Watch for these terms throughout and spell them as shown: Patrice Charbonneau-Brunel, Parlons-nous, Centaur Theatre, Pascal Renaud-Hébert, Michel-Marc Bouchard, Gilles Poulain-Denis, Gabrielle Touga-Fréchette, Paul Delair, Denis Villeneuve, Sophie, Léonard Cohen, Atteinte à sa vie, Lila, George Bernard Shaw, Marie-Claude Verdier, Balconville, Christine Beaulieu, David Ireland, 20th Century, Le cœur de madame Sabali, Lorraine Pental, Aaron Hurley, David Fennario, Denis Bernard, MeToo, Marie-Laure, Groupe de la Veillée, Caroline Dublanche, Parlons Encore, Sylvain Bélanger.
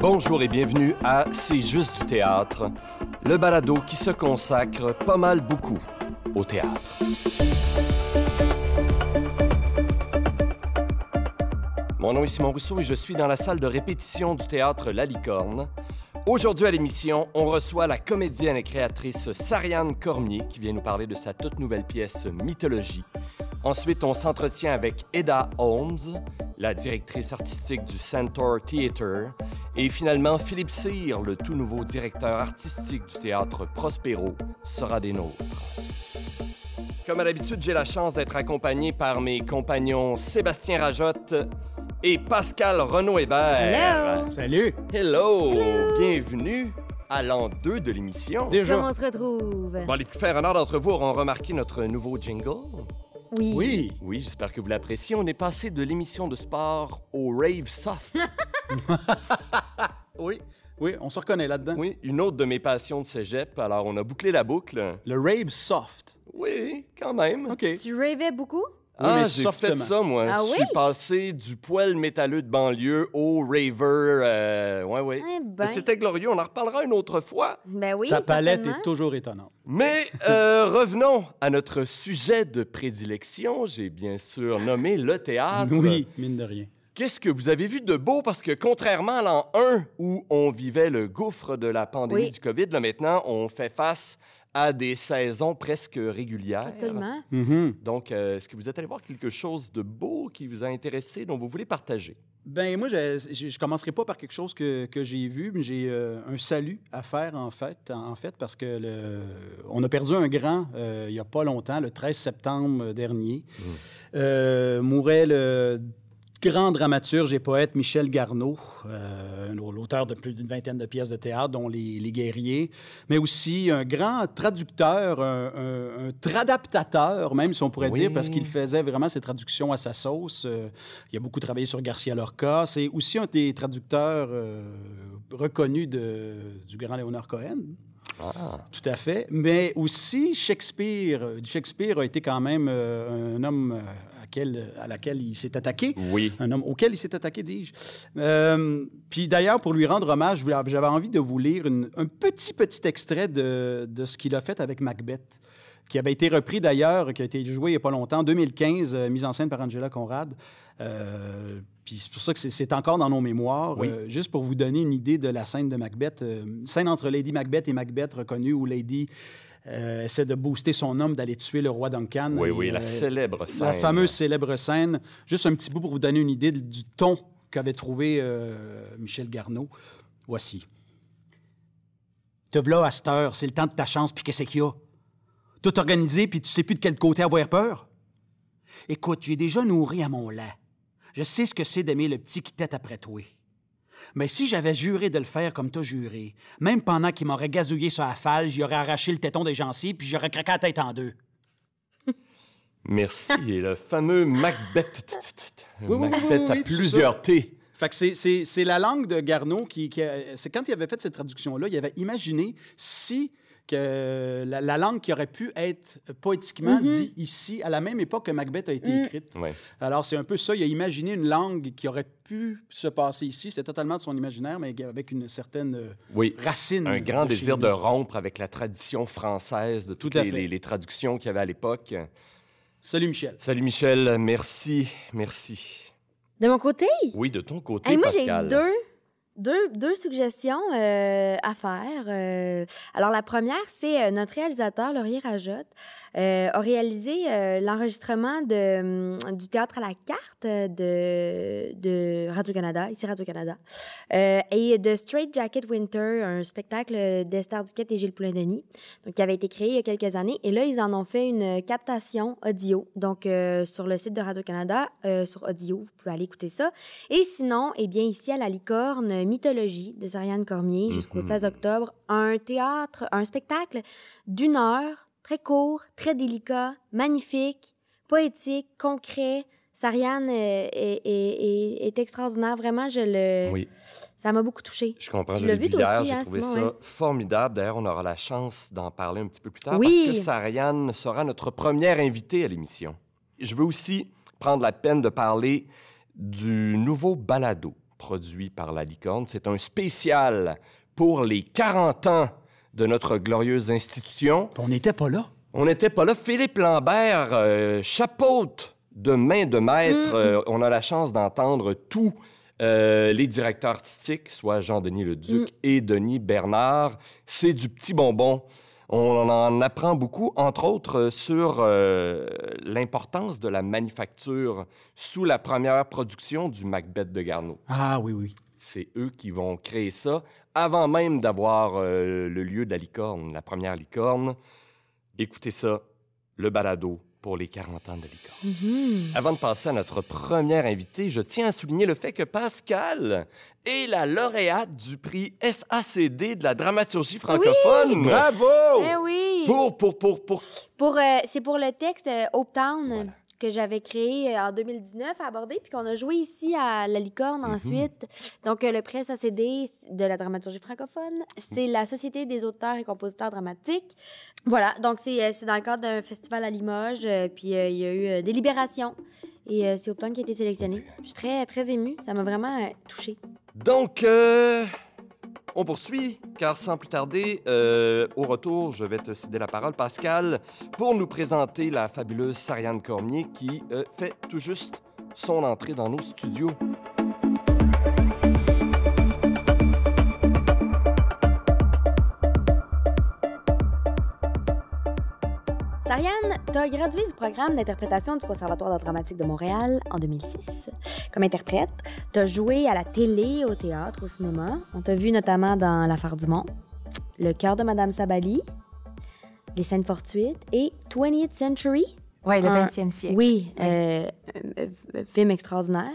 Bonjour et bienvenue à C'est juste du théâtre, le balado qui se consacre pas mal beaucoup au théâtre. Mon nom est Simon Rousseau et je suis dans la salle de répétition du Théâtre La Licorne. Aujourd'hui à l'émission, on reçoit la comédienne et créatrice Sarianne Cormier qui vient nous parler de sa toute nouvelle pièce Mythologie. Ensuite, on s'entretient avec Eda Holmes, la directrice artistique du Centaur Theatre. Et finalement, Philippe Cyr, le tout nouveau directeur artistique du Théâtre Prospero, sera des nôtres. Comme à l'habitude, j'ai la chance d'être accompagné par mes compagnons Sébastien Rajotte et Pascal Renaud-Hébert. Hello! Salut! Hello! Hello. Bienvenue à l'an 2 de l'émission. Déjà! Comment on se retrouve? Bon, les plus fiers honneurs d'entre vous auront remarqué notre nouveau jingle. Oui. Oui. Oui, j'espère que vous l'appréciez. On est passé de l'émission de sport au Rave Soft. Oui, oui, on se reconnaît là-dedans. Oui, une autre de mes passions de cégep. Alors, on a bouclé la boucle. Le Rave Soft. Oui, quand même. OK. Tu ravais beaucoup? Ah, oui, j'ai softement. Fait ça, moi. Ah, oui? Je suis passé du poil métalleux de banlieue au raver. Ouais, ouais. Eh ben. C'était glorieux. On en reparlera une autre fois. Ben oui, ta palette est toujours étonnante. Mais revenons à notre sujet de prédilection. J'ai bien sûr nommé le théâtre. Oui, mine de rien. Qu'est-ce que vous avez vu de beau? Parce que contrairement à l'an 1, où on vivait le gouffre de la pandémie du COVID, là, maintenant, on fait face à des saisons presque régulières. Absolument. Mm-hmm. Donc, est-ce que vous êtes allé voir quelque chose de beau qui vous a intéressé, dont vous voulez partager? Ben moi, je commencerai pas par quelque chose que j'ai vu, mais j'ai un salut à faire, en fait parce que on a perdu un grand il y a pas longtemps, le 13 septembre dernier. Mm. Mourait le grand dramaturge et poète Michel Garneau, l'auteur de plus d'une vingtaine de pièces de théâtre, dont Les Guerriers, mais aussi un grand traducteur, un tradaptateur, même si on pourrait dire, parce qu'il faisait vraiment ses traductions à sa sauce. Il a beaucoup travaillé sur Garcia Lorca. C'est aussi un des traducteurs reconnus du grand Léonard Cohen. Ah. Tout à fait. Mais aussi Shakespeare. Shakespeare a été quand même un homme à laquelle il s'est attaqué. Oui. Un homme auquel il s'est attaqué, dis-je. Puis d'ailleurs, pour lui rendre hommage, j'avais envie de vous lire un petit extrait de ce qu'il a fait avec Macbeth, qui avait été repris d'ailleurs, qui a été joué il n'y a pas longtemps, en 2015, mise en scène par Angela Conrad. Puis c'est pour ça que c'est encore dans nos mémoires. Oui. Juste pour vous donner une idée de la scène de Macbeth, scène entre Lady Macbeth et Macbeth reconnue, où Lady essaie de booster son homme d'aller tuer le roi Duncan. Oui, oui, la célèbre scène. La fameuse célèbre scène. Juste un petit bout pour vous donner une idée du ton qu'avait trouvé Michel Garneau. Voici. « Te v'là à cette heure, c'est le temps de ta chance, puis qu'est-ce qu'il y a? Tout organisé, puis tu sais plus de quel côté avoir peur? Écoute, j'ai déjà nourri à mon lait. Je sais ce que c'est d'aimer le petit qui tête après toi. Mais si j'avais juré de le faire comme t'as juré, même pendant qu'il m'aurait gazouillé sur la falge, j'y aurais arraché le téton des gencives, puis j'aurais craqué la tête en deux. » Merci. Et le fameux Macbeth. Macbeth à plusieurs T. Fait que c'est la langue de Garneau qui c'est quand il avait fait cette traduction-là, il avait imaginé si... que la langue qui aurait pu être poétiquement dit ici, à la même époque que Macbeth a été écrite. Ouais. Alors, c'est un peu ça. Il a imaginé une langue qui aurait pu se passer ici. C'était totalement de son imaginaire, mais avec une certaine racine. Un grand désir de rompre avec la tradition française de toutes les traductions qu'il y avait à l'époque. Salut, Michel. Salut, Michel. Merci. Merci. De mon côté? Oui, de ton côté, Pascal. Moi, j'ai deux suggestions à faire. Alors, la première, c'est notre réalisateur, Laurier Rajotte, a réalisé l'enregistrement du théâtre à la carte de Radio-Canada, ici Radio-Canada, et de Straight Jacket Winter, un spectacle d'Esther Duquette et Gilles Poulain-Denis, donc qui avait été créé il y a quelques années. Et là, ils en ont fait une captation audio, donc sur le site de Radio-Canada, sur audio, vous pouvez aller écouter ça. Et sinon, eh bien, ici à La Licorne, Mythologie de Sarianne Cormier jusqu'au 16 octobre. Un spectacle d'une heure, très court, très délicat, magnifique, poétique, concret. Sarianne est extraordinaire. Vraiment, ça m'a beaucoup touchée. Je comprends. Tu l'as vu toi aussi, hein, Simon? J'ai trouvé ça formidable. D'ailleurs, on aura la chance d'en parler un petit peu plus tard parce que Sarianne sera notre première invitée à l'émission. Je veux aussi prendre la peine de parler du nouveau balado produit par La Licorne. C'est un spécial pour les 40 ans de notre glorieuse institution. On n'était pas là. On n'était pas là. Philippe Lambert chapeaute de main de maître. On a la chance d'entendre tous les directeurs artistiques, soit Jean-Denis Leduc et Denis Bernard. C'est du petit bonbon. On en apprend beaucoup, entre autres, sur l'importance de la manufacture sous la première production du Macbeth de Garneau. Ah oui, oui. C'est eux qui vont créer ça avant même d'avoir le lieu de La Licorne, la première Licorne. Écoutez ça, le balado pour les 40 ans de La Licorne. Avant de passer à notre première invitée, je tiens à souligner le fait que Pascal est la lauréate du prix SACD de la dramaturgie francophone. Oui! Bravo! Eh oui! C'est pour le texte Hope Town. Voilà. Que j'avais créé en 2019 à aborder, puis qu'on a joué ici à La Licorne ensuite. Donc, le prix SACD de la dramaturgie francophone, c'est la Société des auteurs et compositeurs dramatiques. Voilà, donc c'est dans le cadre d'un festival à Limoges, puis il y a eu des délibération, et c'est Hope Town qui a été sélectionné. Je suis très, très émue, ça m'a vraiment touchée. Donc, on poursuit, car sans plus tarder, au retour, je vais te céder la parole, Pascal, pour nous présenter la fabuleuse Sarianne Cormier qui fait tout juste son entrée dans nos studios. Sarianne, tu as gradué du programme d'interprétation du Conservatoire d'art dramatique de Montréal en 2006. Comme interprète, tu as joué à la télé, au théâtre, au cinéma. On t'a vu notamment dans L'affaire Dumont, Le cœur de madame Sabali, Les scènes fortuites et 20th Century. Oui, le 20e siècle. Oui, film extraordinaire.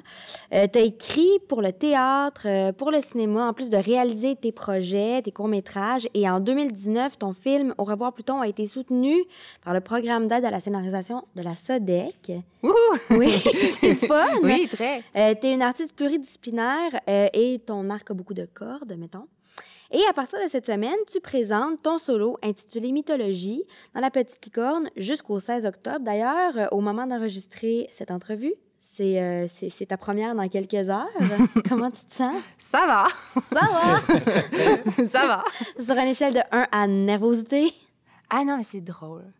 Tu as écrit pour le théâtre, pour le cinéma, en plus de réaliser tes projets, tes courts-métrages. Et en 2019, ton film « Au revoir Pluton » a été soutenu par le programme d'aide à la scénarisation de la Sodec. Wouhou! Oui, c'est fun! Oui, très. Tu es une artiste pluridisciplinaire et ton arc a beaucoup de cordes, mettons. Et à partir de cette semaine, tu présentes ton solo intitulé « Mythologie » dans La Petite Licorne jusqu'au 16 octobre. D'ailleurs, au moment d'enregistrer cette entrevue, c'est ta première dans quelques heures. Comment tu te sens? Ça va! Ça va! Ça va! Sur une échelle de 1 à nervosité. Ah non, mais c'est drôle.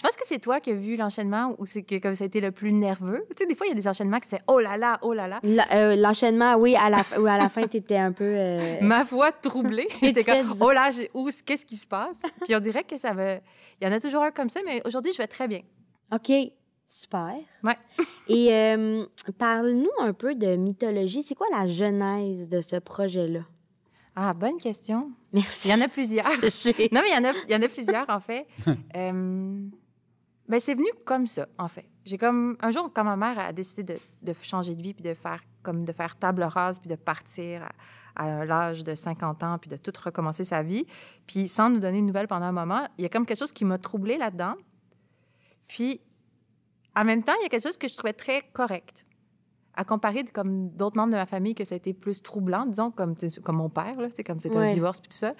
Je pense que c'est toi qui as vu l'enchaînement où c'est que comme ça a été le plus nerveux. Tu sais, des fois, il y a des enchaînements qui c'est oh là là, oh là là. L'enchaînement, oui, à la fin, t'étais un peu... Ma foi troublée. J'étais comme, oh là, qu'est-ce qui se passe? Puis on dirait que ça me... Il y en a toujours un comme ça, mais aujourd'hui, je vais très bien. OK, super. Ouais. Et parle-nous un peu de mythologie. C'est quoi la genèse de ce projet-là? Ah, bonne question. Merci. Il y en a plusieurs. Non, mais il y en a plusieurs, en fait. Ben, c'est venu comme ça, en fait. Un jour, quand ma mère a décidé de changer de vie puis de faire table rase puis de partir à l'âge de 50 ans puis de tout recommencer sa vie, puis sans nous donner de nouvelles pendant un moment, il y a comme quelque chose qui m'a troublée là-dedans. Puis, en même temps, il y a quelque chose que je trouvais très correct. À comparer comme d'autres membres de ma famille que ça a été plus troublant, disons, comme mon père, là, comme c'était un divorce puis tout ça.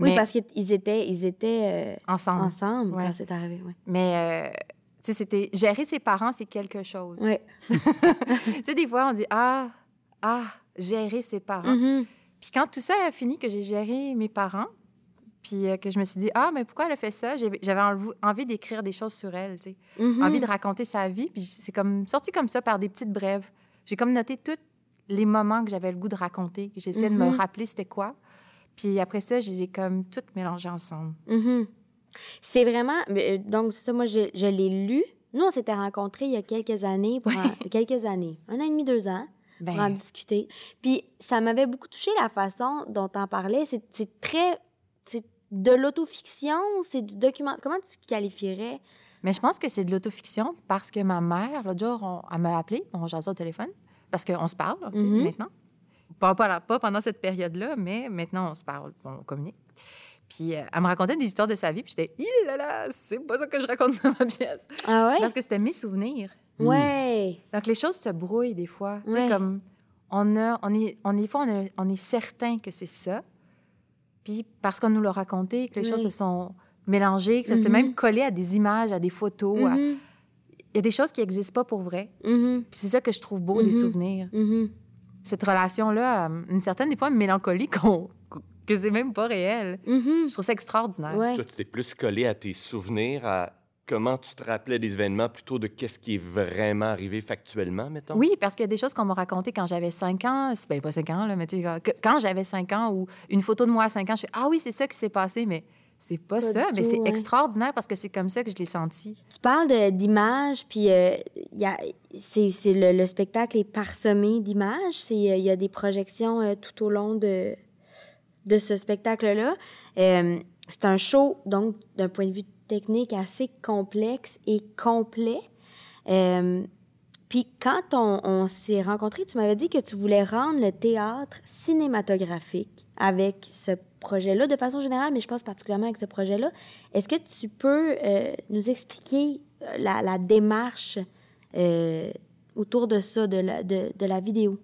Mais, oui, parce qu'ils étaient ensemble quand c'est arrivé. Ouais. Mais, tu sais, c'était... Gérer ses parents, c'est quelque chose. Oui. Tu sais, des fois, on dit, gérer ses parents. Mm-hmm. Puis quand tout ça a fini, que j'ai géré mes parents, puis que je me suis dit, mais pourquoi elle a fait ça? J'avais envie d'écrire des choses sur elle, tu sais. Mm-hmm. Envie de raconter sa vie. Puis c'est comme sorti comme ça par des petites brèves. J'ai comme noté tous les moments que j'avais le goût de raconter, que j'essayais de me rappeler c'était quoi. Puis après ça, je les ai comme toutes mélangées ensemble. Mm-hmm. C'est vraiment... Donc, c'est ça, moi, je l'ai lu. Nous, on s'était rencontrés il y a quelques années, un an et demi, 2 ans, pour en discuter. Puis ça m'avait beaucoup touchée la façon dont t'en parlais. C'est très... C'est de l'autofiction, c'est du document... Comment tu qualifierais... Mais je pense que c'est de l'autofiction parce que ma mère, l'autre jour, elle m'a appelée, on jasait au téléphone, parce qu'on se parle maintenant. Pas pendant cette période-là, mais maintenant, on se parle, on communique. Puis elle me racontait des histoires de sa vie, puis j'étais « Il là là, c'est pas ça que je raconte dans ma pièce! » Ah ouais? Parce que c'était mes souvenirs. Ouais! Donc les choses se brouillent des fois. Ouais. Tu sais, comme on est certain que c'est ça, puis parce qu'on nous l'a raconté, que les choses se sont... mélangé, que ça s'est même collé à des images, à des photos. Il y a des choses qui n'existent pas pour vrai. Puis c'est ça que je trouve beau, des souvenirs. cette relation-là, une certaine, des fois, mélancolie que c'est même pas réel. Mm-hmm. Je trouve ça extraordinaire. Ouais. Toi, tu t'es plus collé à tes souvenirs, à comment tu te rappelais des événements, plutôt de qu'est-ce qui est vraiment arrivé factuellement, mettons? Oui, parce qu'il y a des choses qu'on m'a racontées quand j'avais 5 ans. Ben, pas 5 ans, là, mais tu sais, quand j'avais 5 ans, ou une photo de moi à 5 ans, je fais « Ah oui, c'est ça qui s'est passé », mais... C'est pas ça, mais tout, c'est extraordinaire parce que c'est comme ça que je l'ai senti. Tu parles d'images, puis le spectacle est parsemé d'images. Il y a des projections tout au long de ce spectacle-là. C'est un show, donc, d'un point de vue technique, assez complexe et complet. Puis quand on s'est rencontrés, tu m'avais dit que tu voulais rendre le théâtre cinématographique avec ce projet-là, de façon générale, mais je pense particulièrement avec ce projet-là. Est-ce que tu peux nous expliquer la démarche autour de ça, de la vidéo?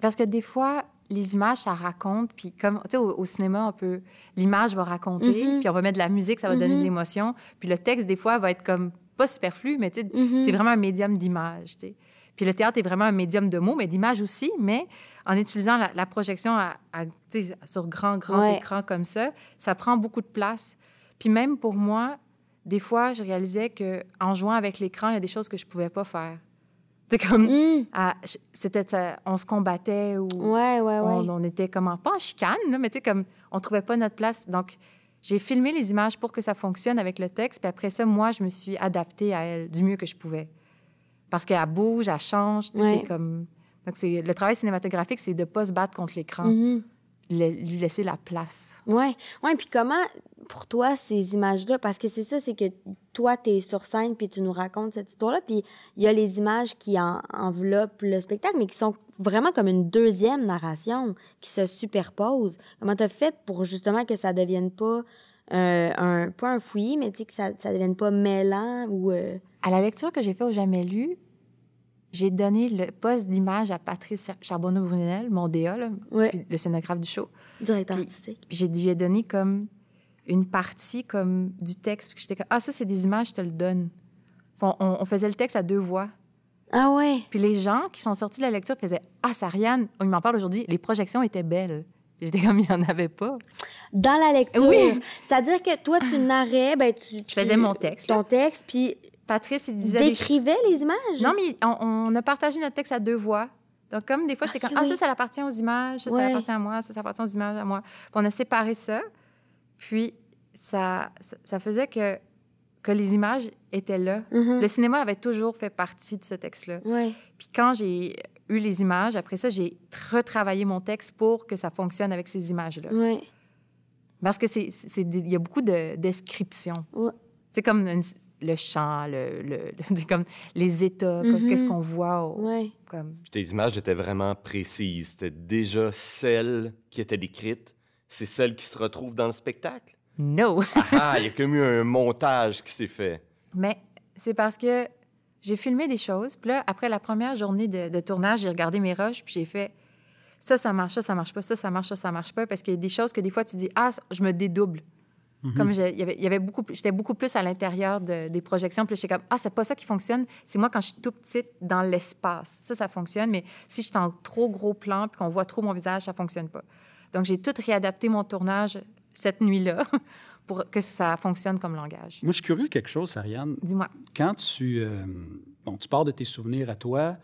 Parce que des fois, les images, ça raconte, puis comme, tu sais, au cinéma, on peut... L'image va raconter, mm-hmm. puis on va mettre de la musique, ça va mm-hmm. donner de l'émotion, puis le texte, des fois, va être comme, pas superflu, mais tu sais, mm-hmm. c'est vraiment un médium d'image, tu sais. Puis le théâtre est vraiment un médium de mots, mais d'images aussi, mais en utilisant la projection sur grand ouais. écran comme ça, ça prend beaucoup de place. Puis même pour moi, des fois, je réalisais qu'en jouant avec l'écran, il y a des choses que je ne pouvais pas faire. C'est comme... on se combattait ou ouais. On était comme... Pas en chicane, là, mais tu sais, comme on ne trouvait pas notre place. Donc, j'ai filmé les images pour que ça fonctionne avec le texte, puis après ça, moi, je me suis adaptée à elle du mieux que je pouvais. Parce qu'elle bouge, elle change. Ouais. C'est comme... Donc, le travail cinématographique, c'est de ne pas se battre contre l'écran. Mm-hmm. Lui laisser la place. Oui. Puis comment, pour toi, ces images-là... Parce que c'est ça, c'est que toi, tu es sur scène, puis tu nous racontes cette histoire-là, puis il y a les images qui enveloppent le spectacle, mais qui sont vraiment comme une deuxième narration qui se superpose. Comment tu as fait pour, justement, que ça ne devienne pas... pas un fouillis, mais tu sais, que ça ne devienne pas mêlant ou... À la lecture que j'ai faite au Jamais lu, j'ai donné le poste d'image à Patrice Charbonneau-Brunel, mon DA, là, ouais. puis le scénographe du show. Directeur artistique. Puis j'ai dû lui donner comme une partie comme du texte. Puis j'étais comme, ça, c'est des images, je te le donne. On faisait le texte à deux voix. Ah ouais. Puis les gens qui sont sortis de la lecture faisaient, Sarianne, on m'en parle aujourd'hui, les projections étaient belles. J'étais comme, il n'y en avait pas. Dans la lecture. Oui. C'est-à-dire que toi, tu narrais, je faisais mon texte. Ton texte, puis... Patrice, il disait... Décrivait les images? Non, mais on a partagé notre texte à deux voix. Donc, comme des fois, j'étais comme, ça appartient aux images, ça, ouais. ça appartient à moi, ça appartient aux images à moi. Puis on a séparé ça, puis ça faisait que les images étaient là. Mm-hmm. Le cinéma avait toujours fait partie de ce texte-là. Ouais. Puis quand j'ai... eu les images. Après ça, j'ai retravaillé mon texte pour que ça fonctionne avec ces images-là. Oui. Parce que il y a beaucoup de descriptions. Oui. C'est comme le chant, c'est comme les états, mm-hmm. Qu'est-ce qu'on voit. Oui. Comme... Tes images étaient vraiment précises. C'était déjà celles qui étaient décrites. C'est celles qui se retrouvent dans le spectacle? Non! Il y a comme eu un montage qui s'est fait. Mais c'est parce que j'ai filmé des choses, puis là, après la première journée de tournage, j'ai regardé mes rushs, puis j'ai fait « ça marche pas, ça marche pas », parce qu'il y a des choses que des fois, tu dis « je me dédouble mm-hmm. ». Comme il y avait j'étais beaucoup plus à l'intérieur des projections, puis j'étais comme « c'est pas ça qui fonctionne, c'est moi quand je suis tout petite dans l'espace, ça fonctionne, mais si je suis en trop gros plan, puis qu'on voit trop mon visage, ça fonctionne pas ». Donc, j'ai tout réadapté mon tournage cette nuit-là, pour que ça fonctionne comme langage. Moi, je suis curieux de quelque chose, Sarianne. Dis-moi. Quand tu pars de tes souvenirs à toi,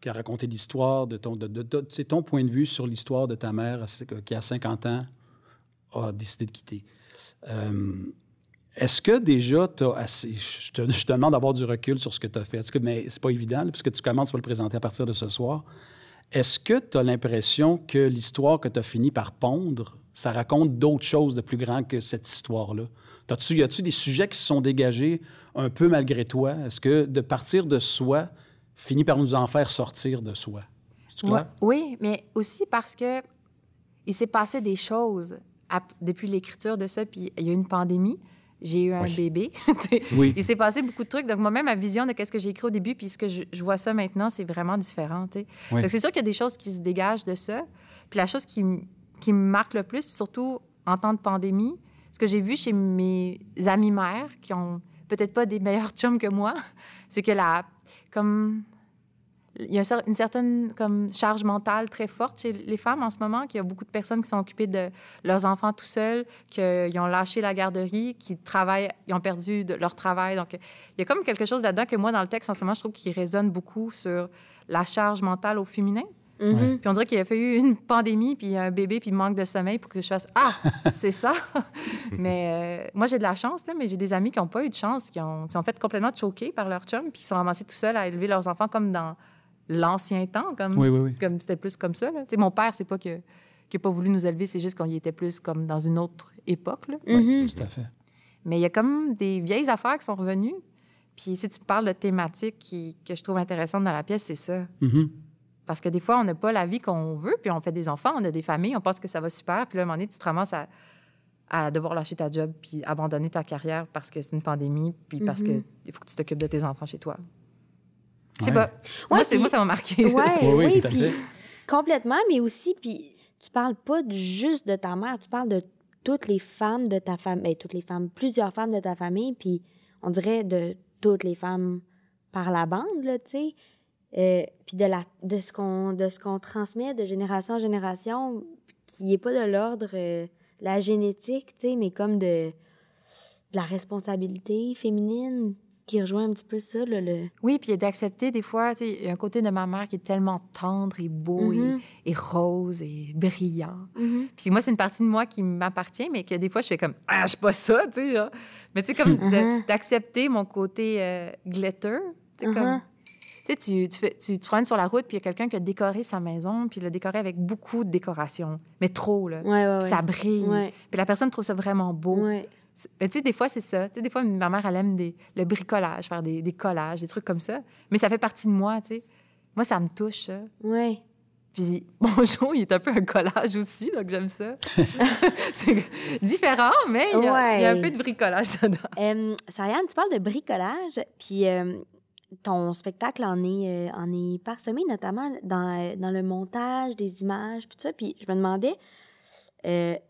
qui a raconté l'histoire de ton point de vue sur l'histoire de ta mère qui, à 50 ans, a décidé de quitter. Est-ce que déjà, t'as assez... Je te demande d'avoir du recul sur ce que tu as fait. Mais c'est pas évident, là, puisque tu commences, tu vas le présenter à partir de ce soir. Est-ce que tu as l'impression que l'histoire que tu as fini par pondre, ça raconte d'autres choses de plus grand que cette histoire-là? Y a-tu des sujets qui se sont dégagés un peu malgré toi? Est-ce que de partir de soi finit par nous en faire sortir de soi? C'est clair? Oui, mais aussi parce que il s'est passé des choses depuis l'écriture de ça, puis il y a eu une pandémie, j'ai eu un bébé. Oui. Il s'est passé beaucoup de trucs. Donc, moi-même, ma vision de ce que j'ai écrit au début, puis ce que je vois ça maintenant, c'est vraiment différent. Oui. Donc, c'est sûr qu'il y a des choses qui se dégagent de ça. Puis la chose qui me marque le plus, surtout en temps de pandémie, ce que j'ai vu chez mes amis mères, qui ont peut-être pas des meilleurs chums que moi, c'est que la, comme il y a une certaine comme, charge mentale très forte chez les femmes en ce moment, qu'il y a beaucoup de personnes qui sont occupées de leurs enfants tout seuls, qu'ils ont lâché la garderie, qui travaillent, ils ont perdu leur travail. Donc, il y a comme quelque chose là-dedans que moi, dans le texte, en ce moment, je trouve qu'il résonne beaucoup sur la charge mentale au féminin. Mm-hmm. Puis on dirait qu'il y a eu une pandémie, puis un bébé, puis manque de sommeil pour que je fasse « Ah, c'est ça! » Mais moi, j'ai de la chance, là, mais j'ai des amis qui n'ont pas eu de chance, qui sont fait complètement choqués par leur chum, puis qui sont ramassés tout seuls à élever leurs enfants comme dans l'ancien temps. Comme, oui. Comme, c'était plus comme ça. Là. Mon père, c'est pas qu'il n'a pas voulu nous élever, c'est juste qu'on y était plus comme dans une autre époque. Là. Mm-hmm. Oui, tout à fait. Mais il y a comme des vieilles affaires qui sont revenues. Puis si tu parles de thématiques que je trouve intéressantes dans la pièce, c'est ça. Mm-hmm. Parce que des fois, on n'a pas la vie qu'on veut, puis on fait des enfants, on a des familles, on pense que ça va super, puis là, à un moment donné, tu te ramasses à devoir lâcher ta job puis abandonner ta carrière parce que c'est une pandémie, puis parce qu'il faut que tu t'occupes de tes enfants chez toi. Je sais pas. Moi, moi, ça m'a marqué. Oui, puis complètement, mais aussi, puis tu parles pas juste de ta mère, tu parles de toutes les femmes de ta famille, plusieurs femmes de ta famille, puis on dirait de toutes les femmes par la bande, là, tu sais. Puis de ce qu'on transmet de génération en génération, qui n'est pas de l'ordre de la génétique, tu sais, mais comme de la responsabilité féminine qui rejoint un petit peu ça. Là, Oui, puis d'accepter des fois, tu sais, il y a un côté de ma mère qui est tellement tendre et beau et rose et brillant. Mm-hmm. Puis moi, c'est une partie de moi qui m'appartient, mais que des fois, je fais comme « Ah, je suis pas ça! » tu sais, genre. Mais tu sais, comme d'accepter mon côté glitter, tu sais, comme... Tu te promènes sur la route, puis il y a quelqu'un qui a décoré sa maison, puis il l'a décoré avec beaucoup de décorations, mais trop, là. Ouais. Ça brille. Ouais. Puis la personne trouve ça vraiment beau. Ouais. Mais tu sais, des fois, c'est ça. Tu sais, des fois, ma mère, elle aime le bricolage, faire des collages, des trucs comme ça. Mais ça fait partie de moi, tu sais. Moi, ça me touche, ça. Oui. Puis bonjour, il est un peu un collage aussi, donc j'aime ça. C'est différent, mais il y a un peu de bricolage dedans. Sarianne, tu parles de bricolage, puis... Ton spectacle en est parsemé, notamment dans le montage des images, puis tout ça. Puis je me demandais,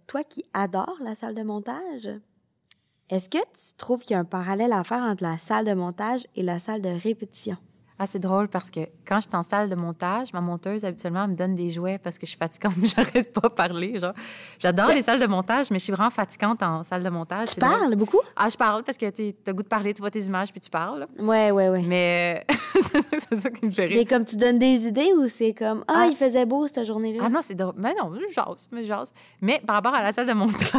toi qui adores la salle de montage, est-ce que tu trouves qu'il y a un parallèle à faire entre la salle de montage et la salle de répétition? Ah, c'est drôle parce que quand je suis en salle de montage, ma monteuse, habituellement, elle me donne des jouets parce que je suis fatigante, j'arrête pas de parler. Genre. J'adore les salles de montage, mais je suis vraiment fatigante en salle de montage. Tu parles beaucoup? Ah, je parle parce que tu as le goût de parler, tu vois tes images, puis tu parles. Oui. Mais c'est ça qui me fait rire. Mais comme tu donnes des idées ou c'est comme « Ah, il faisait beau cette journée-là. » Ah non, c'est drôle. Mais non, je jase. Mais par rapport à la salle de montage,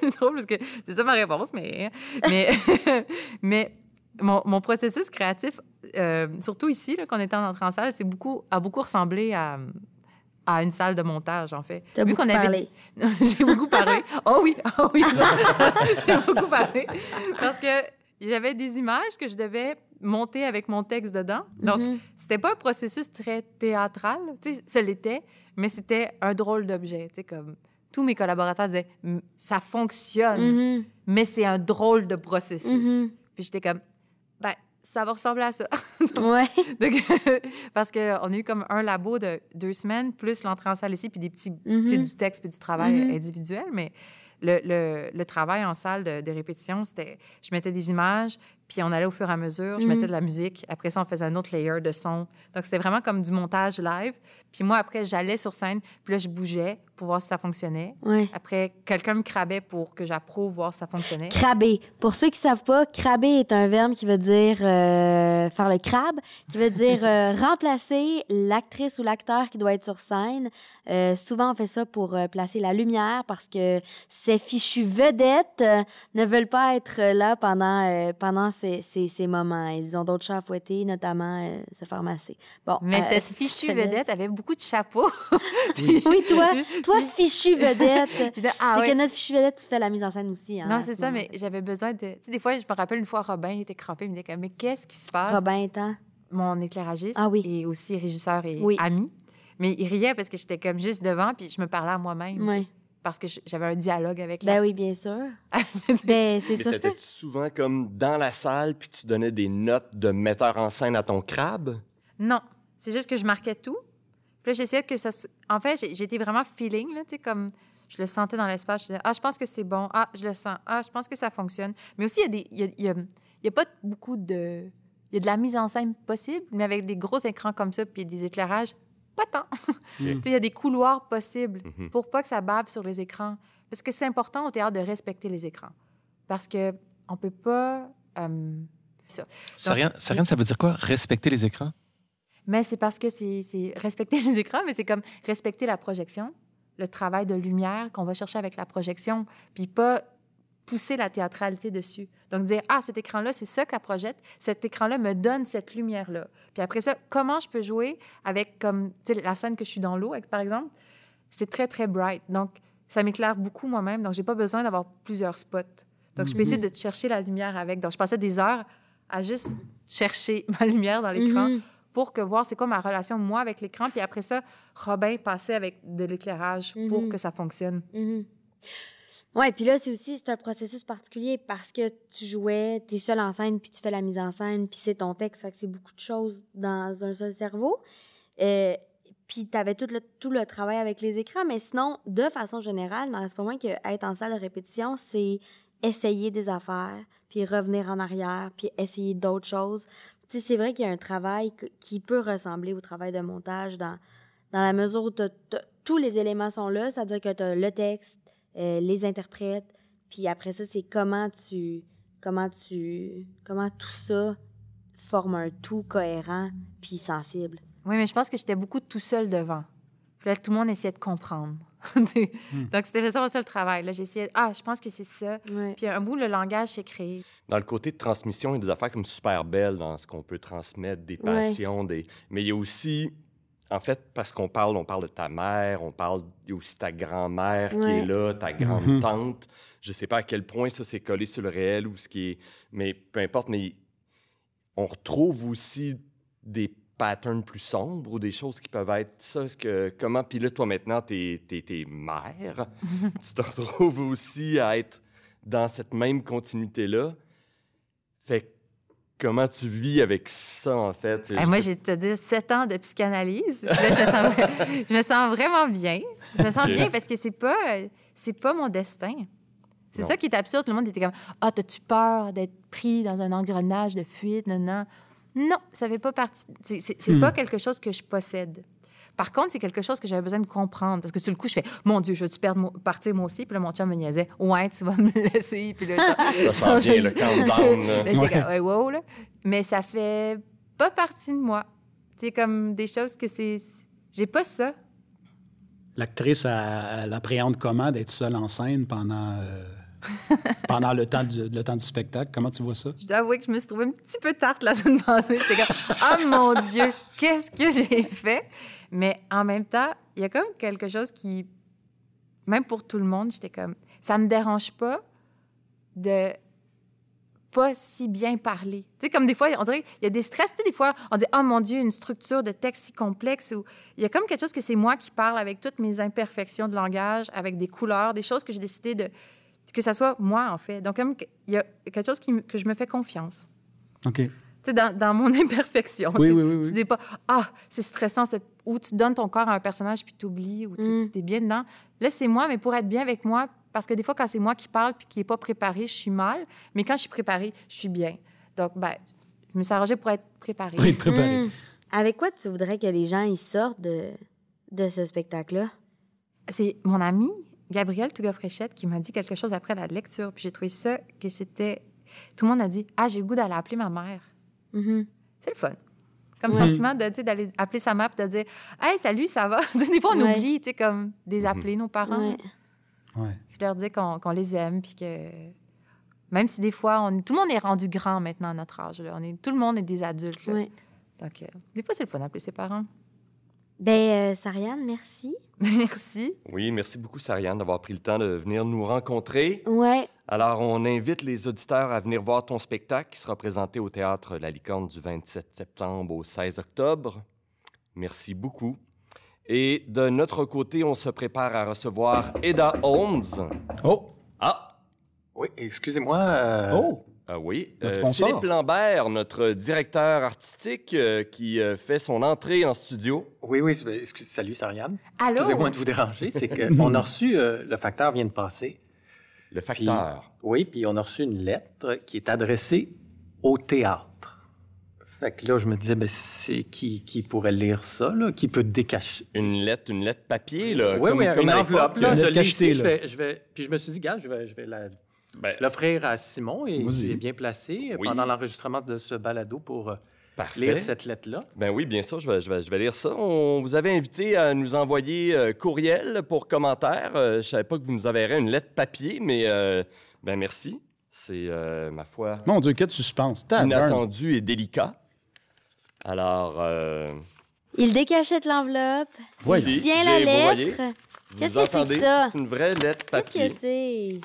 c'est drôle parce que c'est ça ma réponse, mais mon processus créatif... surtout ici, là, qu'on était en entrant en salle, c'est a beaucoup ressemblé à une salle de montage, en fait. T'as beaucoup parlé. J'ai beaucoup parlé. Oh oui. J'ai beaucoup parlé. Parce que j'avais des images que je devais monter avec mon texte dedans. Donc, c'était pas un processus très théâtral. Tu sais, ça l'était, mais c'était un drôle d'objet. Tu sais, comme... Tous mes collaborateurs disaient, ça fonctionne, mais c'est un drôle de processus. Puis j'étais comme, ça va ressembler à ça. Donc, parce qu'on a eu comme un labo de 2 semaines, plus l'entrée en salle ici, puis des petits du texte, puis du travail individuel. Mais le travail en salle de répétition, c'était... Je mettais des images, puis on allait au fur et à mesure, je mettais de la musique. Après ça, on faisait un autre layer de son. Donc, c'était vraiment comme du montage live. Puis moi, après, j'allais sur scène, puis là, je bougeais pour voir si ça fonctionnait. Oui. Après, quelqu'un me crabait pour que j'approuve, voir si ça fonctionnait. Craber. Pour ceux qui ne savent pas, craber est un verbe qui veut dire faire le crabe, qui veut dire remplacer l'actrice ou l'acteur qui doit être sur scène. Souvent, on fait ça pour placer la lumière parce que ces fichues vedettes ne veulent pas être là pendant ces moments. Ils ont d'autres chats à fouetter, notamment se faire masser. Bon, mais cette fichue vedette avait beaucoup de chapeaux. Puis... Oui, toi fichue vedette. Puis là, c'est que notre fichue vedette, tu fais la mise en scène aussi. Hein, non, c'est ça, mais j'avais besoin de... Tu sais, des fois, je me rappelle une fois, Robin était crampé, il me disait « Mais qu'est-ce qui se passe? » Robin étant? Mon éclairagiste et aussi régisseur et ami. Mais il riait parce que j'étais comme juste devant, puis je me parlais à moi-même. Oui. Parce que j'avais un dialogue avec la... Ben oui, bien sûr. Ben, c'est sûr. T'étais-tu souvent comme dans la salle puis tu donnais des notes de metteur en scène à ton crabe? Non. C'est juste que je marquais tout. Puis là, j'essayais que ça... En fait, j'étais vraiment feeling, là, tu sais, comme... Je le sentais dans l'espace. Je disais, je pense que c'est bon. Ah, je le sens. Ah, je pense que ça fonctionne. Mais aussi, il y a pas beaucoup de... Il y a de la mise en scène possible, mais avec des gros écrans comme ça puis des éclairages, pas tant. Il y a des couloirs possibles pour pas que ça bave sur les écrans. Parce que c'est important au théâtre de respecter les écrans. Parce qu'on ne peut pas... Sarianne, ça veut dire quoi, respecter les écrans? Mais c'est parce que c'est respecter les écrans, mais c'est comme respecter la projection, le travail de lumière qu'on va chercher avec la projection, puis pas pousser la théâtralité dessus. Donc, dire, ah, cet écran-là, c'est ça qu'elle projette, cet écran-là me donne cette lumière-là. Puis après ça, comment je peux jouer avec, comme, tu sais, la scène que je suis dans l'eau, par exemple, c'est très, très bright. Donc, ça m'éclaire beaucoup moi-même, donc j'ai pas besoin d'avoir plusieurs spots. Donc, je peux essayer de chercher la lumière avec. Donc, je passais des heures à juste chercher ma lumière dans l'écran pour que voir c'est quoi ma relation, moi, avec l'écran. Puis après ça, Robin passait avec de l'éclairage pour que ça fonctionne. Oui, puis là, c'est aussi c'est un processus particulier parce que tu jouais, t'es seule en scène, puis tu fais la mise en scène, puis c'est ton texte. Ça fait que c'est beaucoup de choses dans un seul cerveau. Puis t'avais tout le travail avec les écrans. Mais sinon, de façon générale, n'en reste pas moins qu'être en salle de répétition, c'est essayer des affaires, puis revenir en arrière, puis essayer d'autres choses. Tu sais, c'est vrai qu'il y a un travail qui peut ressembler au travail de montage dans la mesure où tous les éléments sont là, c'est-à-dire que tu as le texte, les interprètes, puis après ça, c'est comment tout ça forme un tout cohérent puis sensible. Oui, mais je pense que j'étais beaucoup tout seul devant. Puis là, tout le monde essayait de comprendre. Donc, c'était ça le travail. Là, j'ai essayé... Ah, je pense que c'est ça. Oui. Puis un bout, le langage s'est créé. Dans le côté de transmission, il y a des affaires comme super belles dans ce qu'on peut transmettre, des passions, des... Mais il y a aussi... En fait, parce qu'on parle, de ta mère, il y a aussi ta grand-mère qui est là, ta grande-tante. Je sais pas à quel point ça s'est collé sur le réel ou ce qui est... Mais peu importe, mais on retrouve aussi des patterns plus sombres ou des choses qui peuvent être ça. Comment... Puis là, toi, maintenant, t'es mère. Tu te retrouves aussi à être dans cette même continuité-là. Fait que comment tu vis avec ça, en fait? Moi, j'ai te dire 7 ans de psychanalyse. Là, je me sens vraiment bien. Je me sens bien parce que c'est pas mon destin. C'est ça qui est absurde. Le monde était comme « Ah, t'as-tu peur d'être pris dans un engrenage de fuite? » Non, ça fait pas partie... C'est pas quelque chose que je possède. Par contre, c'est quelque chose que j'avais besoin de comprendre. Parce que sur le coup, je fais « Mon Dieu, je veux-tu partir moi aussi? » Puis là, mon chum me niaisait « Ouais, tu vas me laisser. » Puis là, ça sent bien le countdown. Là, j'étais comme « Wow! » Mais ça fait pas partie de moi. C'est comme des choses que c'est... J'ai pas ça. L'actrice, elle appréhende comment d'être seule en scène pendant... Pendant le temps du spectacle, comment tu vois ça? Je dois avouer que je me suis trouvée un petit peu tarte la semaine passée. C'est comme, oh mon Dieu, qu'est-ce que j'ai fait? Mais en même temps, il y a comme quelque chose qui, même pour tout le monde, j'étais comme, ça me dérange pas de pas si bien parler. Tu sais, comme des fois, on dirait, il y a des stress, tu sais, des fois, on dit, oh mon Dieu, une structure de texte si complexe. Ou... Il y a comme quelque chose que c'est moi qui parle avec toutes mes imperfections de langage, avec des couleurs, des choses que j'ai décidé de... que ça soit moi, en fait. Donc, il y a quelque chose que je me fais confiance. OK. Tu sais, dans mon imperfection. Oui, oui, oui. Tu dis pas, ah, c'est stressant, ou tu donnes ton corps à un personnage puis tu oublies, ou tu es bien dedans. Là, c'est moi, mais pour être bien avec moi, parce que des fois, quand c'est moi qui parle puis qui n'est pas préparé, je suis mal, mais quand je suis préparée, je suis bien. Donc, ben, je me suis arrangée pour être préparée. Pour être préparée. Avec quoi tu voudrais que les gens, ils sortent de ce spectacle-là? C'est mon ami Gabrielle Touga-Fréchette qui m'a dit quelque chose après la lecture. Puis j'ai trouvé ça que c'était... Tout le monde a dit « Ah, j'ai le goût d'aller appeler ma mère. » C'est le fun. Comme sentiment d'aller appeler sa mère et de dire « Hey, salut, ça va? » Des fois, on oublie, tu sais, comme des appeler nos parents. Puis leur dire qu'on les aime. Puis que... Même si des fois, tout le monde est rendu grand maintenant à notre âge. Là. Tout le monde est des adultes. Là. Donc, des fois, c'est le fun d'appeler ses parents. Bien, Sarianne, merci. Merci. Oui, merci beaucoup, Sarianne, d'avoir pris le temps de venir nous rencontrer. Oui. Alors, on invite les auditeurs à venir voir ton spectacle qui sera présenté au Théâtre La Licorne du 27 septembre au 16 octobre. Merci beaucoup. Et de notre côté, on se prépare à recevoir Eda Holmes. Oh! Ah! Oui, excusez-moi. Oh! Oui, Philippe Lambert, notre directeur artistique qui fait son entrée en studio. Oui, oui, salut Sarianne. Allô? Excusez-moi de vous déranger, c'est qu'on a reçu, le facteur vient de passer. Le facteur? Puis, oui, puis on a reçu une lettre qui est adressée au théâtre. Fait que là, je me disais, ben, c'est qui pourrait lire ça, là? Qui peut décacher? Une lettre papier, là. Oui, comme, oui, comme une enveloppe. Là, je l'ai ici, je vais... Puis je me suis dit, gars, je vais la... Ben, l'offrir à Simon, qui est bien placé pendant l'enregistrement de ce balado pour lire cette lettre-là. Ben oui, bien sûr, je vais lire ça. On vous avait invité à nous envoyer courriel pour commentaires. Je ne savais pas que vous nous enverrez une lettre papier, mais ben merci. C'est, ma foi... Mon Dieu, quel suspense! Inattendu et délicat. Alors... Il décachette l'enveloppe. Ouais. Il tient la lettre. Qu'est-ce que c'est que ça? C'est une vraie lettre papier. Qu'est-ce que c'est?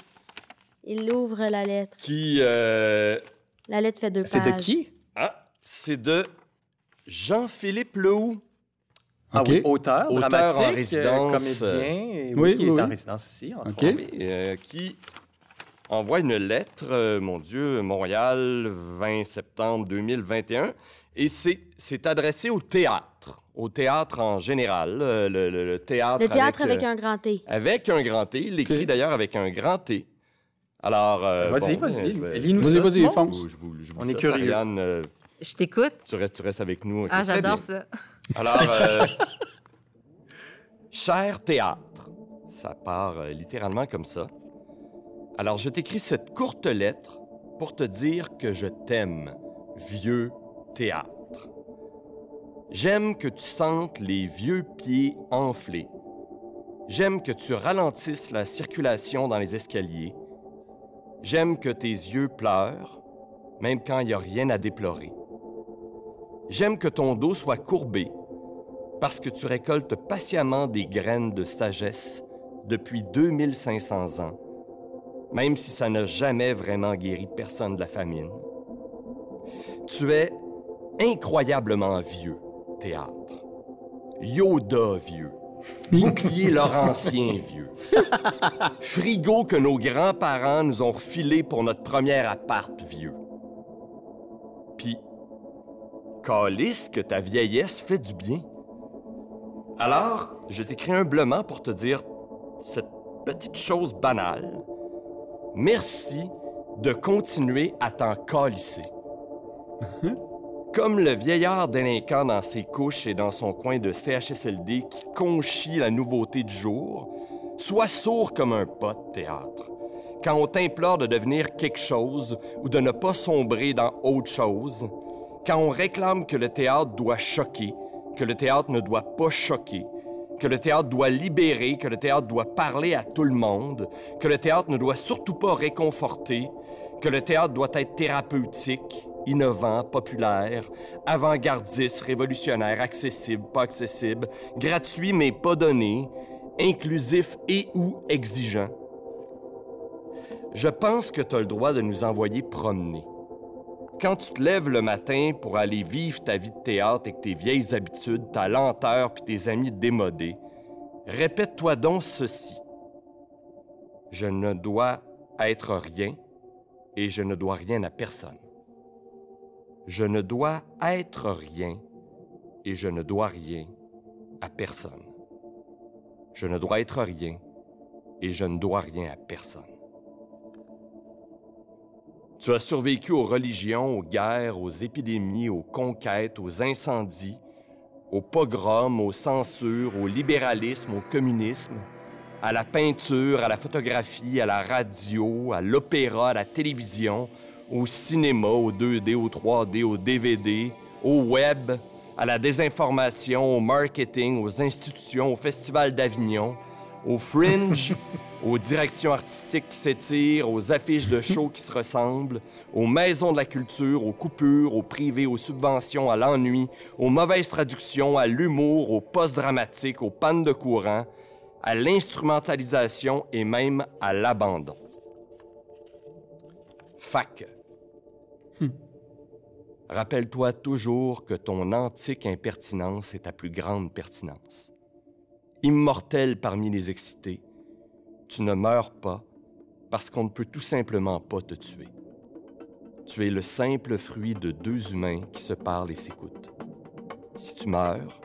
Il ouvre la lettre. Qui... La lettre fait 2 pages. C'est de qui? Ah, c'est de Jean-Philippe Lehoux. Ah okay. Oui, auteur dramatique, en résidence, comédien, qui est en résidence ici, entre autres. Qui envoie une lettre, mon Dieu, Montréal, 20 septembre 2021. Et c'est adressé au théâtre en général, le théâtre... Le théâtre avec un grand T. Avec un grand T, il l'écrit d'ailleurs avec un grand T. Alors, vas-y, lis-nous ça. Vas-y, fonce. On est curieux. Sarianne, je t'écoute. Tu restes avec nous. Ah, j'adore ça. Alors, cher théâtre, ça part littéralement comme ça. Alors, je t'écris cette courte lettre pour te dire que je t'aime, vieux théâtre. J'aime que tu sentes les vieux pieds enflés. J'aime que tu ralentisses la circulation dans les escaliers. J'aime que tes yeux pleurent, même quand il n'y a rien à déplorer. J'aime que ton dos soit courbé, parce que tu récoltes patiemment des graines de sagesse depuis 2500 ans, même si ça n'a jamais vraiment guéri personne de la famine. Tu es incroyablement vieux, théâtre. Yoda vieux. Bouclier laurentien vieux. Frigo que nos grands-parents nous ont refilé pour notre première appart vieux. Puis, calisse que ta vieillesse fait du bien. Alors, je t'écris humblement pour te dire cette petite chose banale. Merci de continuer à t'en calisser. Comme le vieillard délinquant dans ses couches et dans son coin de CHSLD qui conchit la nouveauté du jour, sois sourd comme un pote théâtre. Quand on t'implore de devenir quelque chose ou de ne pas sombrer dans autre chose, quand on réclame que le théâtre doit choquer, que le théâtre ne doit pas choquer, que le théâtre doit libérer, que le théâtre doit parler à tout le monde, que le théâtre ne doit surtout pas réconforter, que le théâtre doit être thérapeutique, innovant, populaire, avant-gardiste, révolutionnaire, accessible, pas accessible, gratuit mais pas donné, inclusif et ou exigeant. Je pense que tu as le droit de nous envoyer promener. Quand tu te lèves le matin pour aller vivre ta vie de théâtre avec tes vieilles habitudes, ta lenteur puis tes amis démodés, répète-toi donc ceci. Je ne dois être rien et je ne dois rien à personne. Je ne dois être rien et je ne dois rien à personne. Je ne dois être rien et je ne dois rien à personne. Tu as survécu aux religions, aux guerres, aux épidémies, aux conquêtes, aux incendies, aux pogroms, aux censures, au libéralisme, au communisme, à la peinture, à la photographie, à la radio, à l'opéra, à la télévision, au cinéma, au 2D, au 3D, au DVD, au web, à la désinformation, au marketing, aux institutions, au Festival d'Avignon, au Fringe, aux directions artistiques qui s'étirent, aux affiches de shows qui se ressemblent, aux maisons de la culture, aux coupures, aux privés, aux subventions, à l'ennui, aux mauvaises traductions, à l'humour, aux postes dramatiques, aux pannes de courant, à l'instrumentalisation et même à l'abandon. Fac. Rappelle-toi toujours que ton antique impertinence est ta plus grande pertinence. Immortel parmi les excités, tu ne meurs pas parce qu'on ne peut tout simplement pas te tuer. Tu es le simple fruit de 2 humains qui se parlent et s'écoutent. Si tu meurs,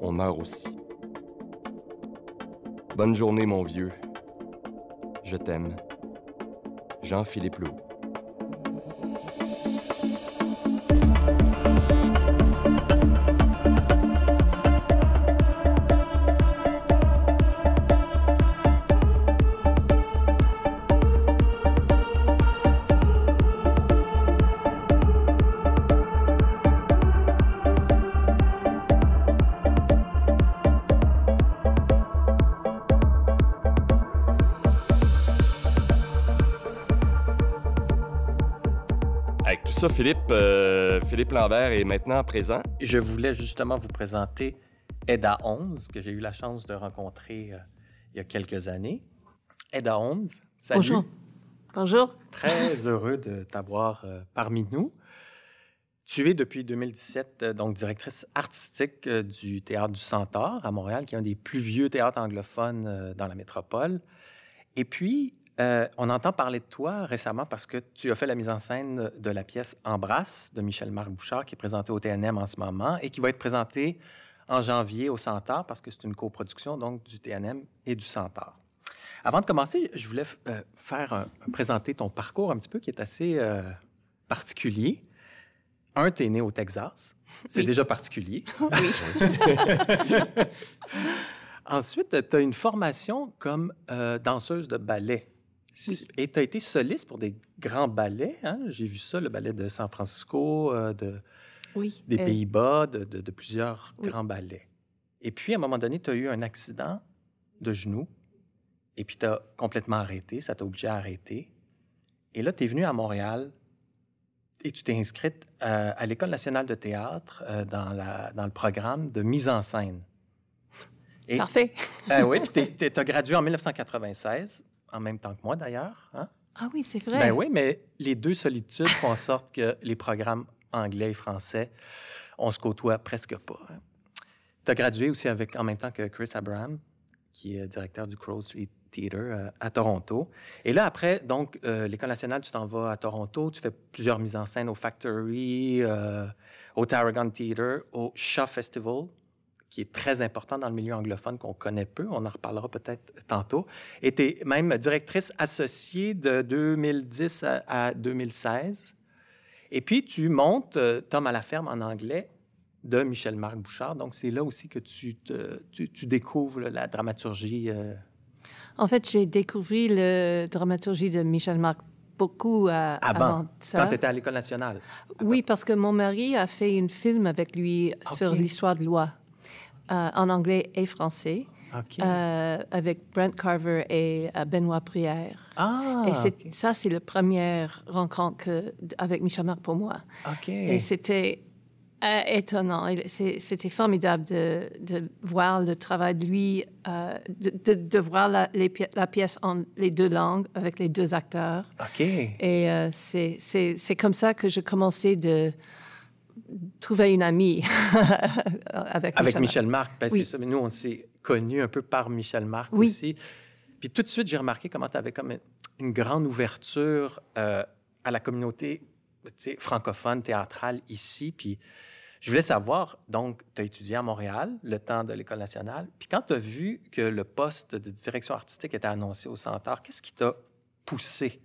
on meurt aussi. Bonne journée, mon vieux. Je t'aime. Jean-Philippe Lehoux. ça, Philippe Lambert est maintenant présent. Je voulais justement vous présenter Eda Holmes, que j'ai eu la chance de rencontrer il y a quelques années. Eda Holmes, salut. Bonjour. Bonjour. Très heureux de t'avoir parmi nous. Tu es depuis 2017 donc directrice artistique du Théâtre du Centaur à Montréal, qui est un des plus vieux théâtres anglophones dans la métropole. Et puis, on entend parler de toi récemment parce que tu as fait la mise en scène de la pièce « Embrasse » de Michel-Marc Bouchard, qui est présentée au TNM en ce moment et qui va être présentée en janvier au Centaur parce que c'est une coproduction donc du TNM et du Centaur. Avant de commencer, je voulais présenter ton parcours un petit peu qui est assez particulier. Un, t'es né au Texas. C'est déjà particulier. Ensuite, t'as une formation comme danseuse de ballet. Oui. Et t'as été soliste pour des grands ballets. Hein? J'ai vu ça, le ballet de San Francisco, des Pays-Bas, de plusieurs grands ballets. Et puis, à un moment donné, t'as eu un accident de genou. Et puis, t'as complètement arrêté. Ça t'a obligé à arrêter. Et là, t'es venue à Montréal et tu t'es inscrite à l'École nationale de théâtre dans le programme de mise en scène. Et, parfait. Oui, puis tu as gradué en 1996, en même temps que moi d'ailleurs. Hein? Ah oui, c'est vrai. Ben oui, mais les deux solitudes font en sorte que les programmes anglais et français, on se côtoie presque pas. Hein? Tu as gradué aussi en même temps que Chris Abraham, qui est directeur du Crow Street Theatre à Toronto. Et là, après, donc, l'École nationale, tu t'en vas à Toronto, tu fais plusieurs mises en scène au Factory, au Tarragon Theatre, au Shaw Festival, qui est très important dans le milieu anglophone qu'on connaît peu, on en reparlera peut-être tantôt. Et tu es même directrice associée de 2010 à 2016. Et puis, tu montes Tom à la ferme en anglais de Michel-Marc Bouchard. Donc, c'est là aussi que tu découvres la dramaturgie. En fait, j'ai découvert la dramaturgie de Michel-Marc beaucoup avant ça. Quand tu étais à l'École nationale. Après. Oui, parce que mon mari a fait un film avec lui sur l'histoire de l'Oi, en anglais et français, avec Brent Carver et Benoît Prière. Ah, et ça, c'est la première rencontre avec Michel-Marc pour moi. Okay. Et c'était étonnant. C'était formidable de voir le travail de lui, de voir la pièce en les deux langues avec les deux acteurs. OK. Et c'est comme ça que je commençais de trouver une amie avec Michel-Marc. Ben, oui. C'est ça. Mais nous, on s'est connus un peu par Michel-Marc aussi. Puis tout de suite, j'ai remarqué comment tu avais comme une grande ouverture à la communauté francophone, théâtrale ici. Puis je voulais savoir, donc, tu as étudié à Montréal le temps de l'École nationale. Puis quand tu as vu que le poste de direction artistique était annoncé au Centaur, qu'est-ce qui t'a poussé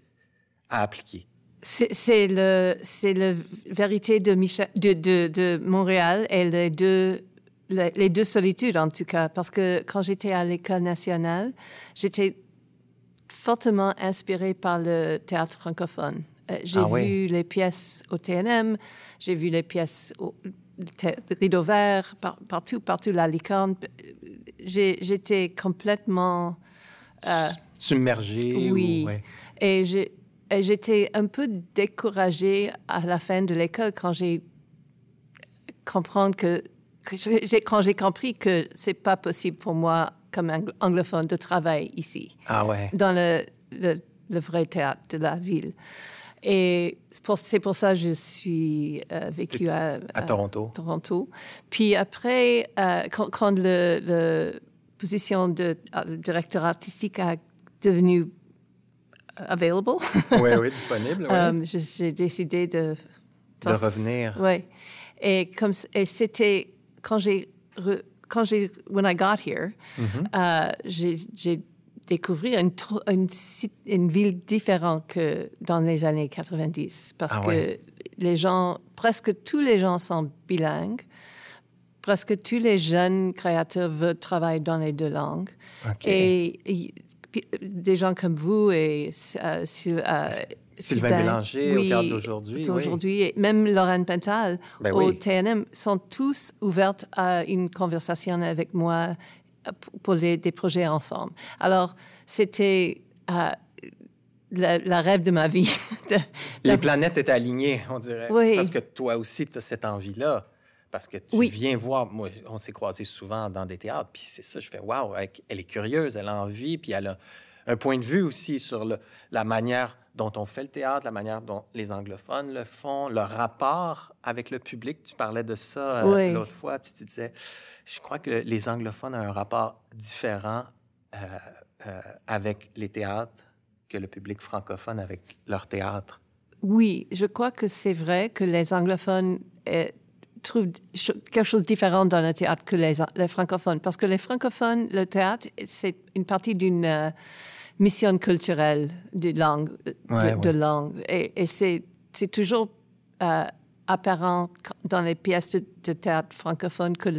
à appliquer? C'est la vérité de Michel, de Montréal et les deux solitudes, en tout cas. Parce que quand j'étais à l'École nationale, j'étais fortement inspirée par le théâtre francophone. J'ai vu les pièces au TNM, j'ai vu les pièces au Rideau Vert, partout, La Licorne. J'étais complètement submergée. Oui. Et j'étais un peu découragée à la fin de l'école quand j'ai compris que c'est pas possible pour moi comme anglophone de travailler ici. Ah ouais. Dans le vrai théâtre de la ville. Et c'est pour ça que je suis vécue à Toronto. Puis après, quand la position de directeur artistique est devenue available, disponible. J'ai décidé de revenir. Oui. Et c'était when I got here, j'ai découvrir une ville différente que dans les années 90. Parce que les gens, presque tous les gens sont bilingues. Presque tous les jeunes créateurs veulent travailler dans les deux langues. Okay. Et des gens comme vous et Sylvain Bélanger au Théâtre d'aujourd'hui. Et même Lorraine Pental au TNM sont tous ouverts à une conversation avec moi pour des projets ensemble. Alors, c'était la rêve de ma vie. Les planètes étaient alignées, on dirait. Oui. Parce que toi aussi, tu as cette envie-là. Parce que tu viens voir... Moi, on s'est croisés souvent dans des théâtres, puis c'est ça, je fais « Wow, elle est curieuse, elle a envie, puis elle a un point de vue aussi sur la manière dont on fait le théâtre, la manière dont les anglophones le font, leur rapport avec le public. Tu parlais de ça l'autre fois, puis tu disais... Je crois que les anglophones ont un rapport différent avec les théâtres que le public francophone avec leur théâtre. Oui, je crois que c'est vrai que les anglophones... trouve quelque chose de différent dans le théâtre que les francophones. Parce que les francophones, le théâtre, c'est une partie d'une mission culturelle de langue. De langue. Et c'est toujours apparent dans les pièces de théâtre francophones que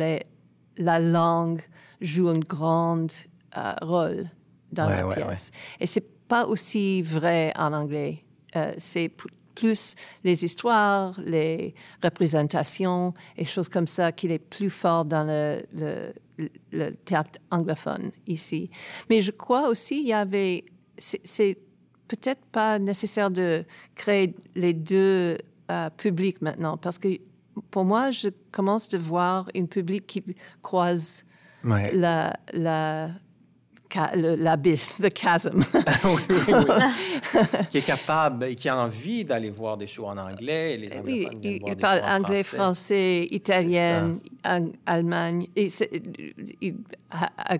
la langue joue un grand rôle dans la pièce. Ouais. Et c'est pas aussi vrai en anglais. C'est plus les histoires, les représentations et choses comme ça qu'il est plus fort dans le théâtre anglophone ici. Mais je crois aussi il y avait... C'est peut-être pas nécessaire de créer les deux publics maintenant parce que pour moi, je commence de voir un public qui croise l'abysse, le chasm. Oui. Qui est capable et qui a envie d'aller voir des shows en anglais. Les anglophones viennent voir des shows en français. Il parle anglais, français, italien, allemagne,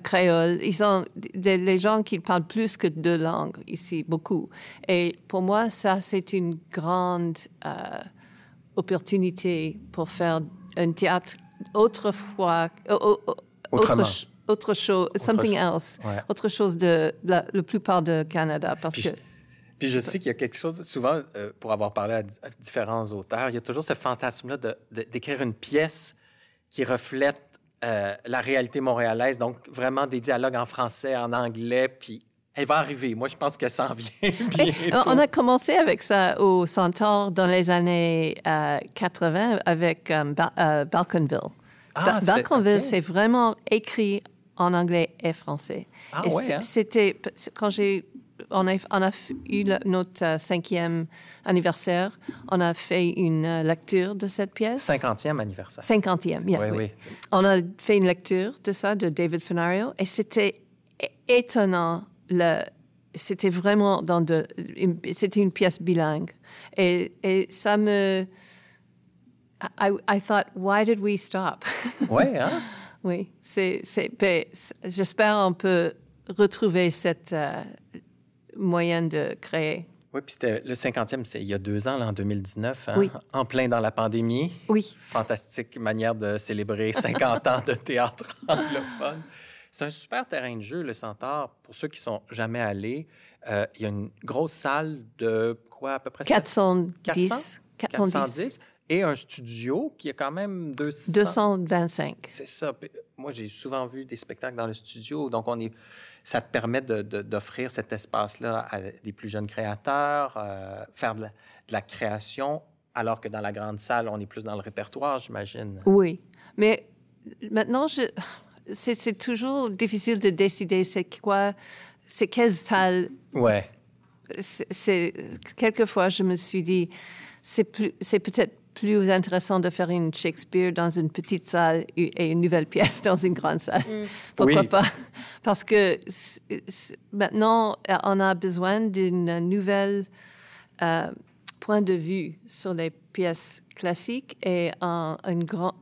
créole. Ils sont les gens qui parlent plus que deux langues ici, beaucoup. Et pour moi, ça, c'est une grande opportunité pour faire un théâtre autre chose de la plupart de Canada. Puis je sais qu'il y a quelque chose, souvent, pour avoir parlé à différents auteurs, il y a toujours ce fantasme-là d'écrire une pièce qui reflète la réalité montréalaise, donc vraiment des dialogues en français, en anglais, puis elle va arriver. Moi, je pense qu'elle s'en vient bientôt. On a commencé avec ça au Centaur dans les années 80 avec Balconville. Balconville, c'est vraiment écrit en anglais et français. C'était quand on a eu notre 5e anniversaire, on a fait une lecture de cette pièce. 50e anniversaire. 50e, bien. Oui. On a fait une lecture de ça de David Fennario et c'était étonnant. C'était vraiment c'était une pièce bilingue et ça me. I thought, why did we stop? Oui, j'espère on peut retrouver cette moyen de créer. Oui, puis c'était le 50e, c'était il y a 2 ans, là, en 2019, en plein dans la pandémie. Oui. Fantastique manière de célébrer 50 ans de théâtre anglophone. C'est un super terrain de jeu, le Centaure. Pour ceux qui ne sont jamais allés, il y a une grosse salle de quoi, à peu près? 410. Et un studio qui a quand même 200... 225. C'est ça. Moi, j'ai souvent vu des spectacles dans le studio. Donc, ça te permet d'offrir cet espace-là à des plus jeunes créateurs, faire de la création, alors que dans la grande salle, on est plus dans le répertoire, j'imagine. Oui. Mais maintenant, c'est toujours difficile de décider c'est quelle salle. Oui. Quelquefois, je me suis dit, c'est peut-être plus intéressant de faire une Shakespeare dans une petite salle et une nouvelle pièce dans une grande salle. Pourquoi pas? Parce que maintenant, on a besoin d'une nouvelle point de vue sur les pièces classiques et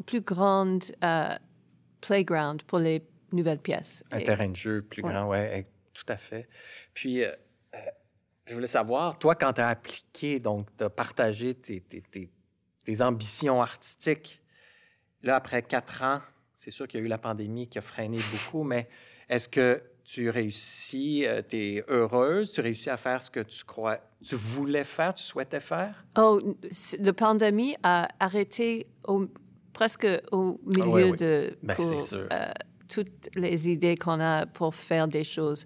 plus grande playground pour les nouvelles pièces. Un terrain de jeu plus grand, oui, tout à fait. Puis... je voulais savoir, toi, quand tu as appliqué, donc tu as partagé tes ambitions artistiques, là, après 4 ans, c'est sûr qu'il y a eu la pandémie qui a freiné beaucoup, mais est-ce que tu réussis, tu es heureuse, tu réussis à faire ce que tu voulais faire, tu souhaitais faire? Oh, la pandémie a arrêté presque au milieu de... Bien, c'est sûr. Toutes les idées qu'on a pour faire des choses.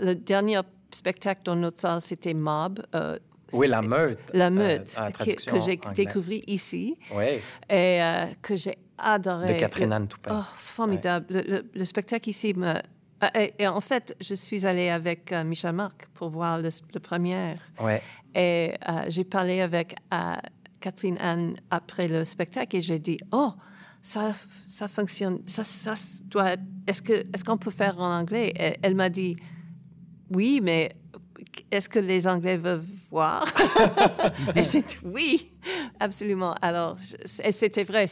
Le dernier spectacle dans notre salle, c'était Mob. La meute. La meute, que j'ai découvert ici et que j'ai adoré. De Catherine Anne Toupin. Oh, formidable. Le spectacle ici m'a Et en fait, je suis allée avec Michel-Marc pour voir le première. Ouais. Et j'ai parlé avec Catherine Anne après le spectacle et j'ai dit « Oh, ça fonctionne, ça doit être... Est-ce qu'on peut faire en anglais ?» Et elle m'a dit « Oui, mais... » Est-ce que les Anglais veulent voir? Et j'ai dit oui, absolument. Alors, c'était vrai.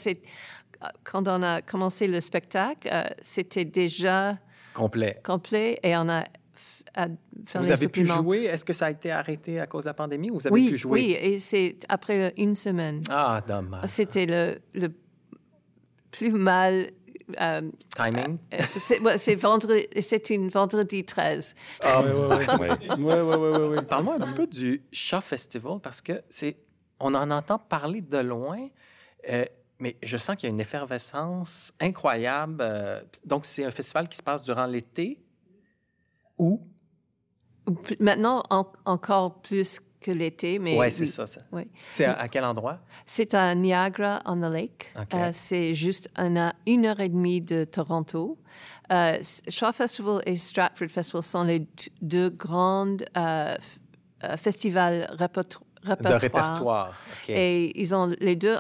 Quand on a commencé le spectacle, c'était déjà complet et on a fait les suppléments. Vous avez pu jouer? Est-ce que ça a été arrêté à cause de la pandémie ou vous avez pu jouer? Oui, et c'est après une semaine. Ah, dommage. C'était le plus mal... timing? C'est une vendredi 13. Ah, oui. Parle-moi un petit peu du Shaw Festival parce que on en entend parler de loin, mais je sens qu'il y a une effervescence incroyable. Donc, c'est un festival qui se passe durant l'été ou? Maintenant, encore plus que l'été, mais... Ouais, c'est ça. Oui. C'est à quel endroit? C'est à Niagara-on-the-Lake. Okay. C'est juste à 1 heure et demie de Toronto. Shaw Festival et Stratford Festival sont les deux grands festivals de répertoire. Okay. Et ils ont les deux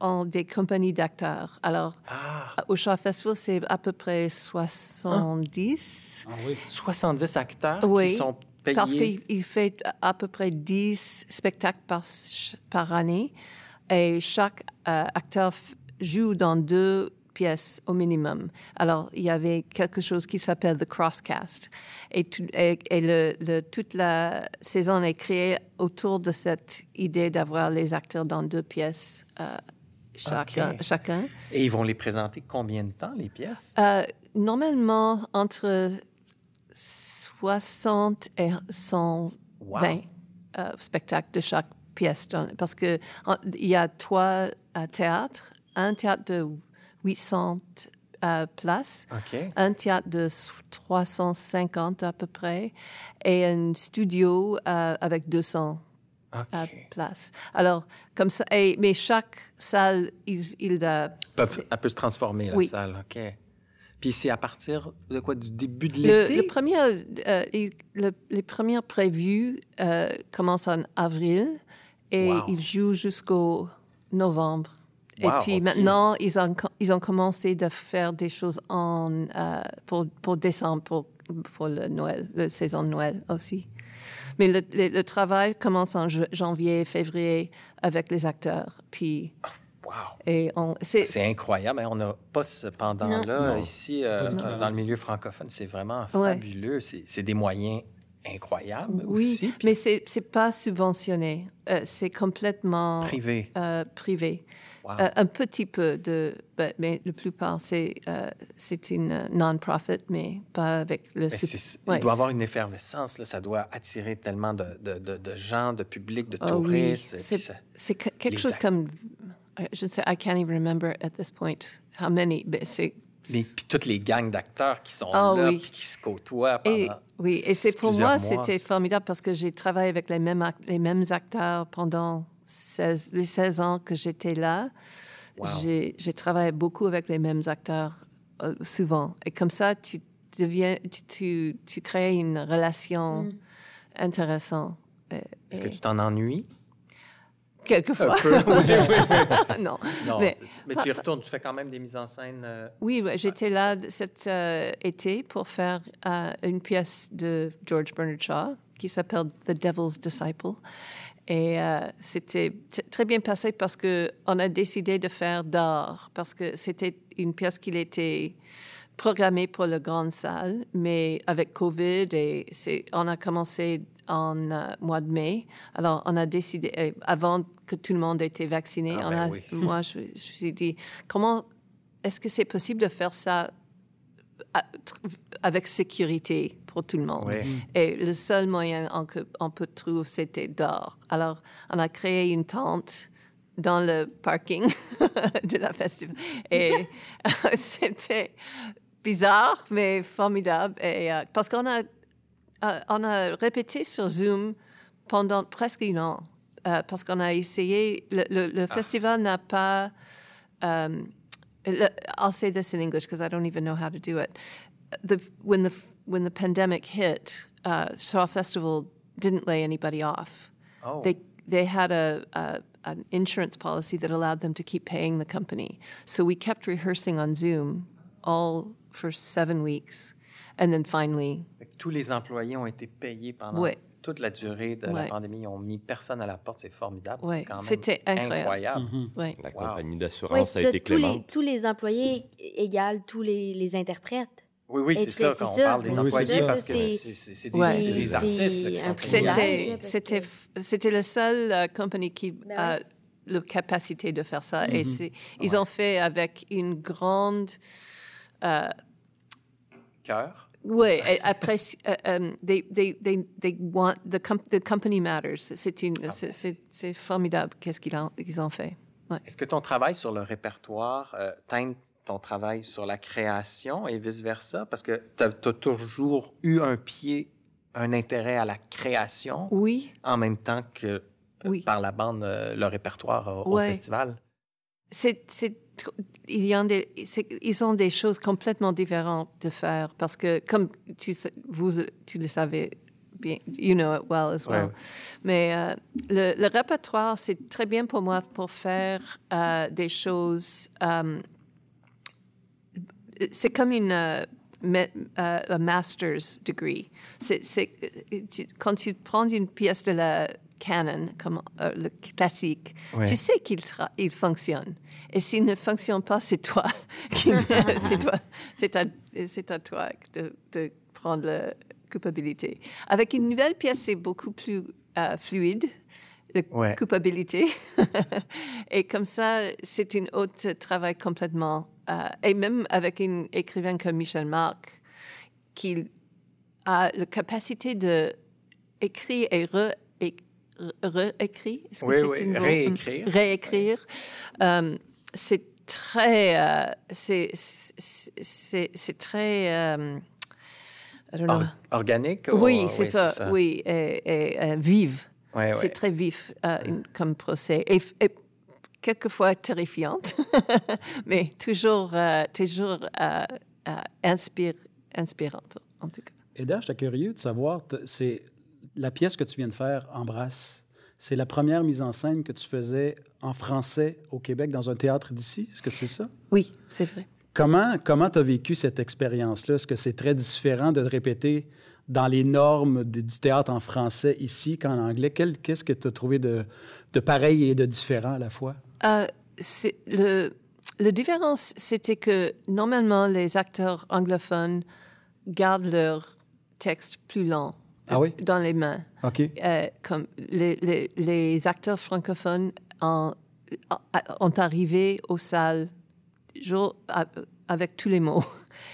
ont des compagnies d'acteurs. Alors, au Shaw Festival, c'est à peu près 70. Ah oui. 70 acteurs qui sont... Payé. Parce qu'il fait à peu près 10 spectacles par année et chaque acteur joue dans 2 pièces au minimum. Alors, il y avait quelque chose qui s'appelle The Crosscast et toute la saison est créée autour de cette idée d'avoir les acteurs dans 2 pièces chacun. Et ils vont les présenter combien de temps, les pièces? Normalement, entre 60 et 120 spectacles de chaque pièce. Parce qu'il y a 3 théâtres, un théâtre de 800 places, un théâtre de 350 à peu près, et un studio avec 200 places. Alors, comme ça, mais chaque salle, elle peut se transformer, la salle, Puis c'est à partir de quoi, du début de l'été? Les premières prévues commencent en avril et ils jouent jusqu'au novembre. Wow, et puis maintenant, ils ont commencé de faire des choses pour décembre, pour le Noël, la saison de Noël aussi. Mais le travail commence en janvier, février avec les acteurs. Puis... Wow. Et c'est incroyable. Hein? On n'a pas ce pendant-là ici dans le milieu francophone. C'est vraiment fabuleux. C'est des moyens incroyables aussi. Oui, mais c'est pas subventionné. C'est complètement... Privé. Privé. Wow. Un petit peu, mais la plupart, c'est une non-profit, mais pas avec le... Il doit y avoir une effervescence. Là. Ça doit attirer tellement de gens, de public, de touristes. Oui. C'est quelque chose comme... Je ne sais, I can't even remember at this point how many. Puis toutes les gangs d'acteurs qui sont là, puis qui se côtoient pendant et c'est pour moi, c'était formidable parce que j'ai travaillé avec les mêmes acteurs pendant les 16 ans que j'étais là. Wow. J'ai travaillé beaucoup avec les mêmes acteurs souvent. Et comme ça, tu crées une relation intéressante. Est-ce que tu t'en ennuies? Quelquefois. Un peu, oui. Non mais tu y retournes, tu fais quand même des mises en scène. Oui, j'étais là cet été pour faire une pièce de George Bernard Shaw qui s'appelle The Devil's Disciple. Et c'était très bien passé parce qu'on a décidé de faire d'art, parce que c'était une pièce qui était programmée pour la grande salle, mais avec COVID, et on a commencé... en mois de mai. Alors, on a décidé, avant que tout le monde était vacciné, moi, je me suis dit, comment est-ce que c'est possible de faire ça avec sécurité pour tout le monde? Oui. Et le seul moyen qu'on peut trouver, c'était d'or. Alors, on a créé une tente dans le parking de la festival. Et c'était bizarre, mais formidable. Et, parce qu'on a répété sur Zoom pendant presque 1 an parce qu'on a essayé. Le festival n'a pas I'll say this in English because I don't even know how to do it. When the pandemic hit, Shaw Festival didn't lay anybody off. Oh. They had an insurance policy that allowed them to keep paying the company. So we kept rehearsing on Zoom all for 7 weeks, and then finally. Tous les employés ont été payés pendant. Oui. Toute la durée de la pandémie, ils ont mis personne à la porte, c'est formidable, c'est quand même c'était incroyable. Mm-hmm. Ouais. La compagnie d'assurance a été clémente. Tous les employés égale tous les interprètes. Oui, c'est ça, quand on parle des employés, parce que c'est des artistes qui sont payés. C'était la seule compagnie qui a la capacité de faire ça, et ils ont fait avec une grande... Cœur. Oui, après, they want the company matters. C'est formidable qu'est-ce qu'ils ont fait. Ouais. Est-ce que ton travail sur le répertoire teinte ton travail sur la création et vice-versa? Parce que tu as toujours eu un intérêt à la création. Oui. En même temps que par la bande, le répertoire au festival. Ils ont des choses complètement différentes de faire parce que, comme tu le savez bien, you know it well as well. Ouais. Mais le répertoire, c'est très bien pour moi pour faire des choses. C'est comme un master's degree. Quand tu prends une pièce de la canon, comme le classique, tu sais qu'il fonctionne. Et s'il ne fonctionne pas, c'est toi. C'est à toi de prendre la culpabilité. Avec une nouvelle pièce, c'est beaucoup plus fluide, la culpabilité. Et comme ça, c'est un autre travail complètement. Et même avec un écrivain comme Michel-Marc, qui a la capacité d'écrire et réécrire. Est-ce que c'est une réécrire. Réécrire. C'est très... c'est très... organique? Oui, c'est ça. Oui, et vive. Ouais, c'est très vif comme procès. Et quelquefois terrifiante, mais toujours inspirante, en tout cas. Eda, j'étais curieux de savoir... c'est la pièce que tu viens de faire, Embrasse, c'est la première mise en scène que tu faisais en français au Québec dans un théâtre d'ici. Est-ce que c'est ça? Oui, c'est vrai. Comment tu as vécu cette expérience-là? Est-ce que c'est très différent de répéter dans les normes du théâtre en français ici qu'en anglais? Qu'est-ce que tu as trouvé de pareil et de différent à la fois? La différence, c'était que normalement, les acteurs anglophones gardent leur texte plus lent. Ah oui? Dans les mains. OK. Comme les acteurs francophones ont arrivé aux salles avec tous les mots.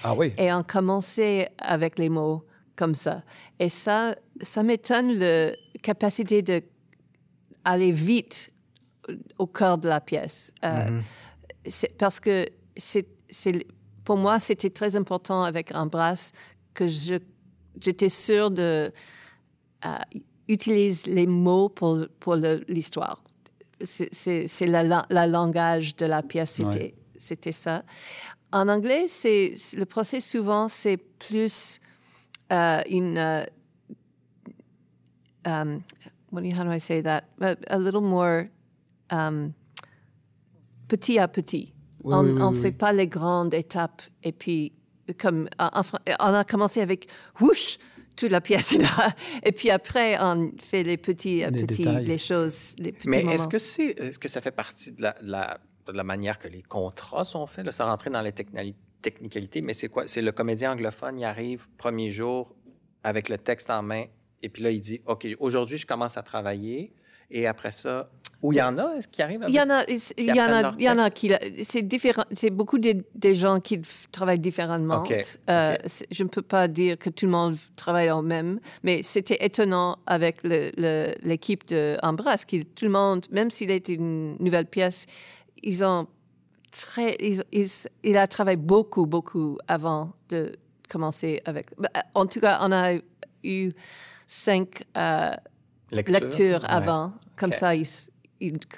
Ah oui? Et ont commencé avec les mots comme ça. Et ça m'étonne la capacité d'aller vite au cœur de la pièce. Parce que pour moi, c'était très important avec Embrasse que j'étais sûre d'utiliser les mots pour l'histoire. C'est la langage de la pièce, c'était ça. En anglais, le procès souvent, c'est plus how do I say that? A little more petit à petit. Oui, on ne fait pas les grandes étapes et puis... Comme on a commencé avec whoosh, toute la pièce est là, et puis après on fait les petits à petits, les choses, les petits moments. Mais est-ce que ça fait partie de la manière que les contrats sont faits, là, sans rentrer dans les technicalités, mais c'est quoi? C'est le comédien anglophone, il arrive premier jour avec le texte en main, et puis là il dit OK, aujourd'hui je commence à travailler. Et après ça, où il y en a, est-ce qu'il arrive? Il y en a qui... C'est différent. C'est beaucoup des gens qui travaillent différemment. Okay. Je ne peux pas dire que tout le monde travaille en même, mais c'était étonnant avec l'équipe d'Embrasse, que tout le monde, même s'il était une nouvelle pièce, il a travaillé beaucoup avant de commencer avec... En tout cas, on a eu 5... lecture avant. Comme ça, ils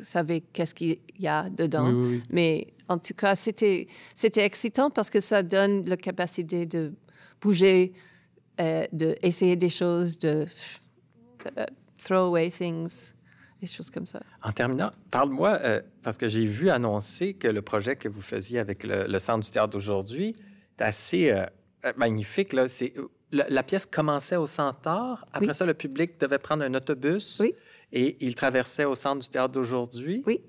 savaient qu'est-ce qu'il y a dedans. Oui. Mais en tout cas, c'était excitant parce que ça donne la capacité de bouger, d'essayer des choses, de throw away things, des choses comme ça. En terminant, parle-moi, parce que j'ai vu annoncer que le projet que vous faisiez avec le Centre du théâtre d'aujourd'hui est assez magnifique. Là. C'est, la pièce commençait au Centaur. Après ça, le public devait prendre un autobus. Oui. Et il traversait au Centre du théâtre d'aujourd'hui. Oui.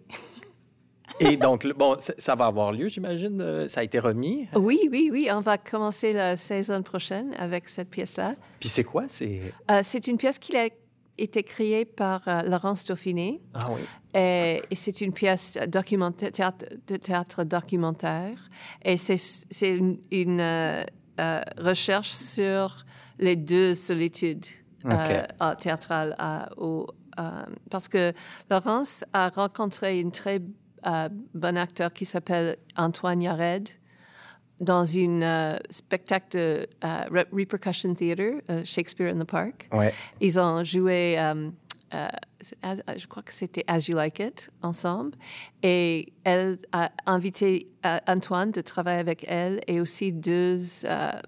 Et donc, bon, ça va avoir lieu, j'imagine. Ça a été remis. Oui. On va commencer la saison prochaine avec cette pièce-là. Puis c'est quoi? C'est une pièce qui a été créée par Laurence Dauphiné. Ah oui. Et c'est une pièce de théâtre documentaire. Et c'est une recherche sur les deux solitudes théâtrales. Parce que Laurence a rencontré une très bon acteur qui s'appelle Antoine Yared dans un spectacle de Repercussion Theatre, Shakespeare in the Park. Ouais. Ils ont joué, je crois que c'était As You Like It, ensemble. Et elle a invité Antoine de travailler avec elle et aussi deux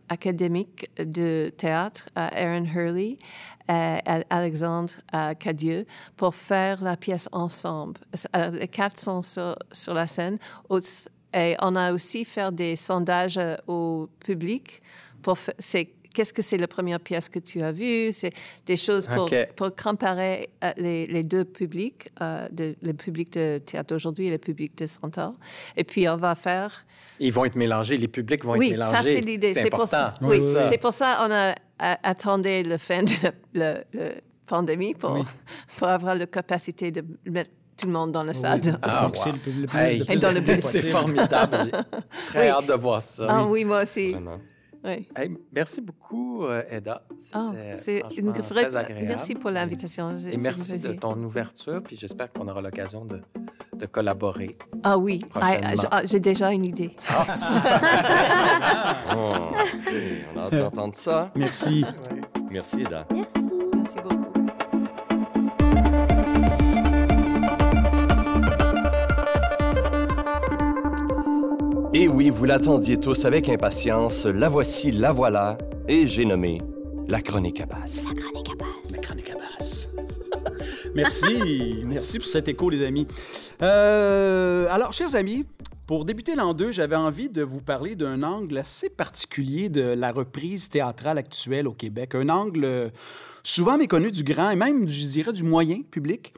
académiques de théâtre, Aaron Hurley et Alexandre Cadieux, pour faire la pièce ensemble. Les quatre sont sur la scène. Et on a aussi fait des sondages au public pour qu'est-ce que c'est la première pièce que tu as vue? C'est des choses pour comparer les deux publics, le public de théâtre d'aujourd'hui et le public de Centaure. Et puis, on va faire... Ils vont être mélangés, les publics vont être mélangés. Oui, ça, c'est l'idée. C'est important. C'est pour ça qu'on a attendu la fin de la pandémie pour avoir la capacité de mettre tout le monde dans la salle. C'est formidable. J'ai très hâte de voir ça. Ah oui, moi aussi. Vraiment. Oui. Hey, merci beaucoup, Eda. C'est une vraie... très agréable. Merci pour l'invitation. Et merci de ton ouverture. Puis j'espère qu'on aura l'occasion de collaborer. Ah oui, j'ai déjà une idée. Super. On a hâte d'entendre ça. Merci. Ouais. Merci, Eda. Merci beaucoup. Et oui, vous l'attendiez tous avec impatience, la voici, la voilà, et j'ai nommé La Chronique à Basse. La Chronique à Basse. La Chronique à Basse. Merci pour cet écho, les amis. Alors, chers amis, pour débuter l'an 2, j'avais envie de vous parler d'un angle assez particulier de la reprise théâtrale actuelle au Québec. Un angle souvent méconnu du grand et même, je dirais, du moyen public.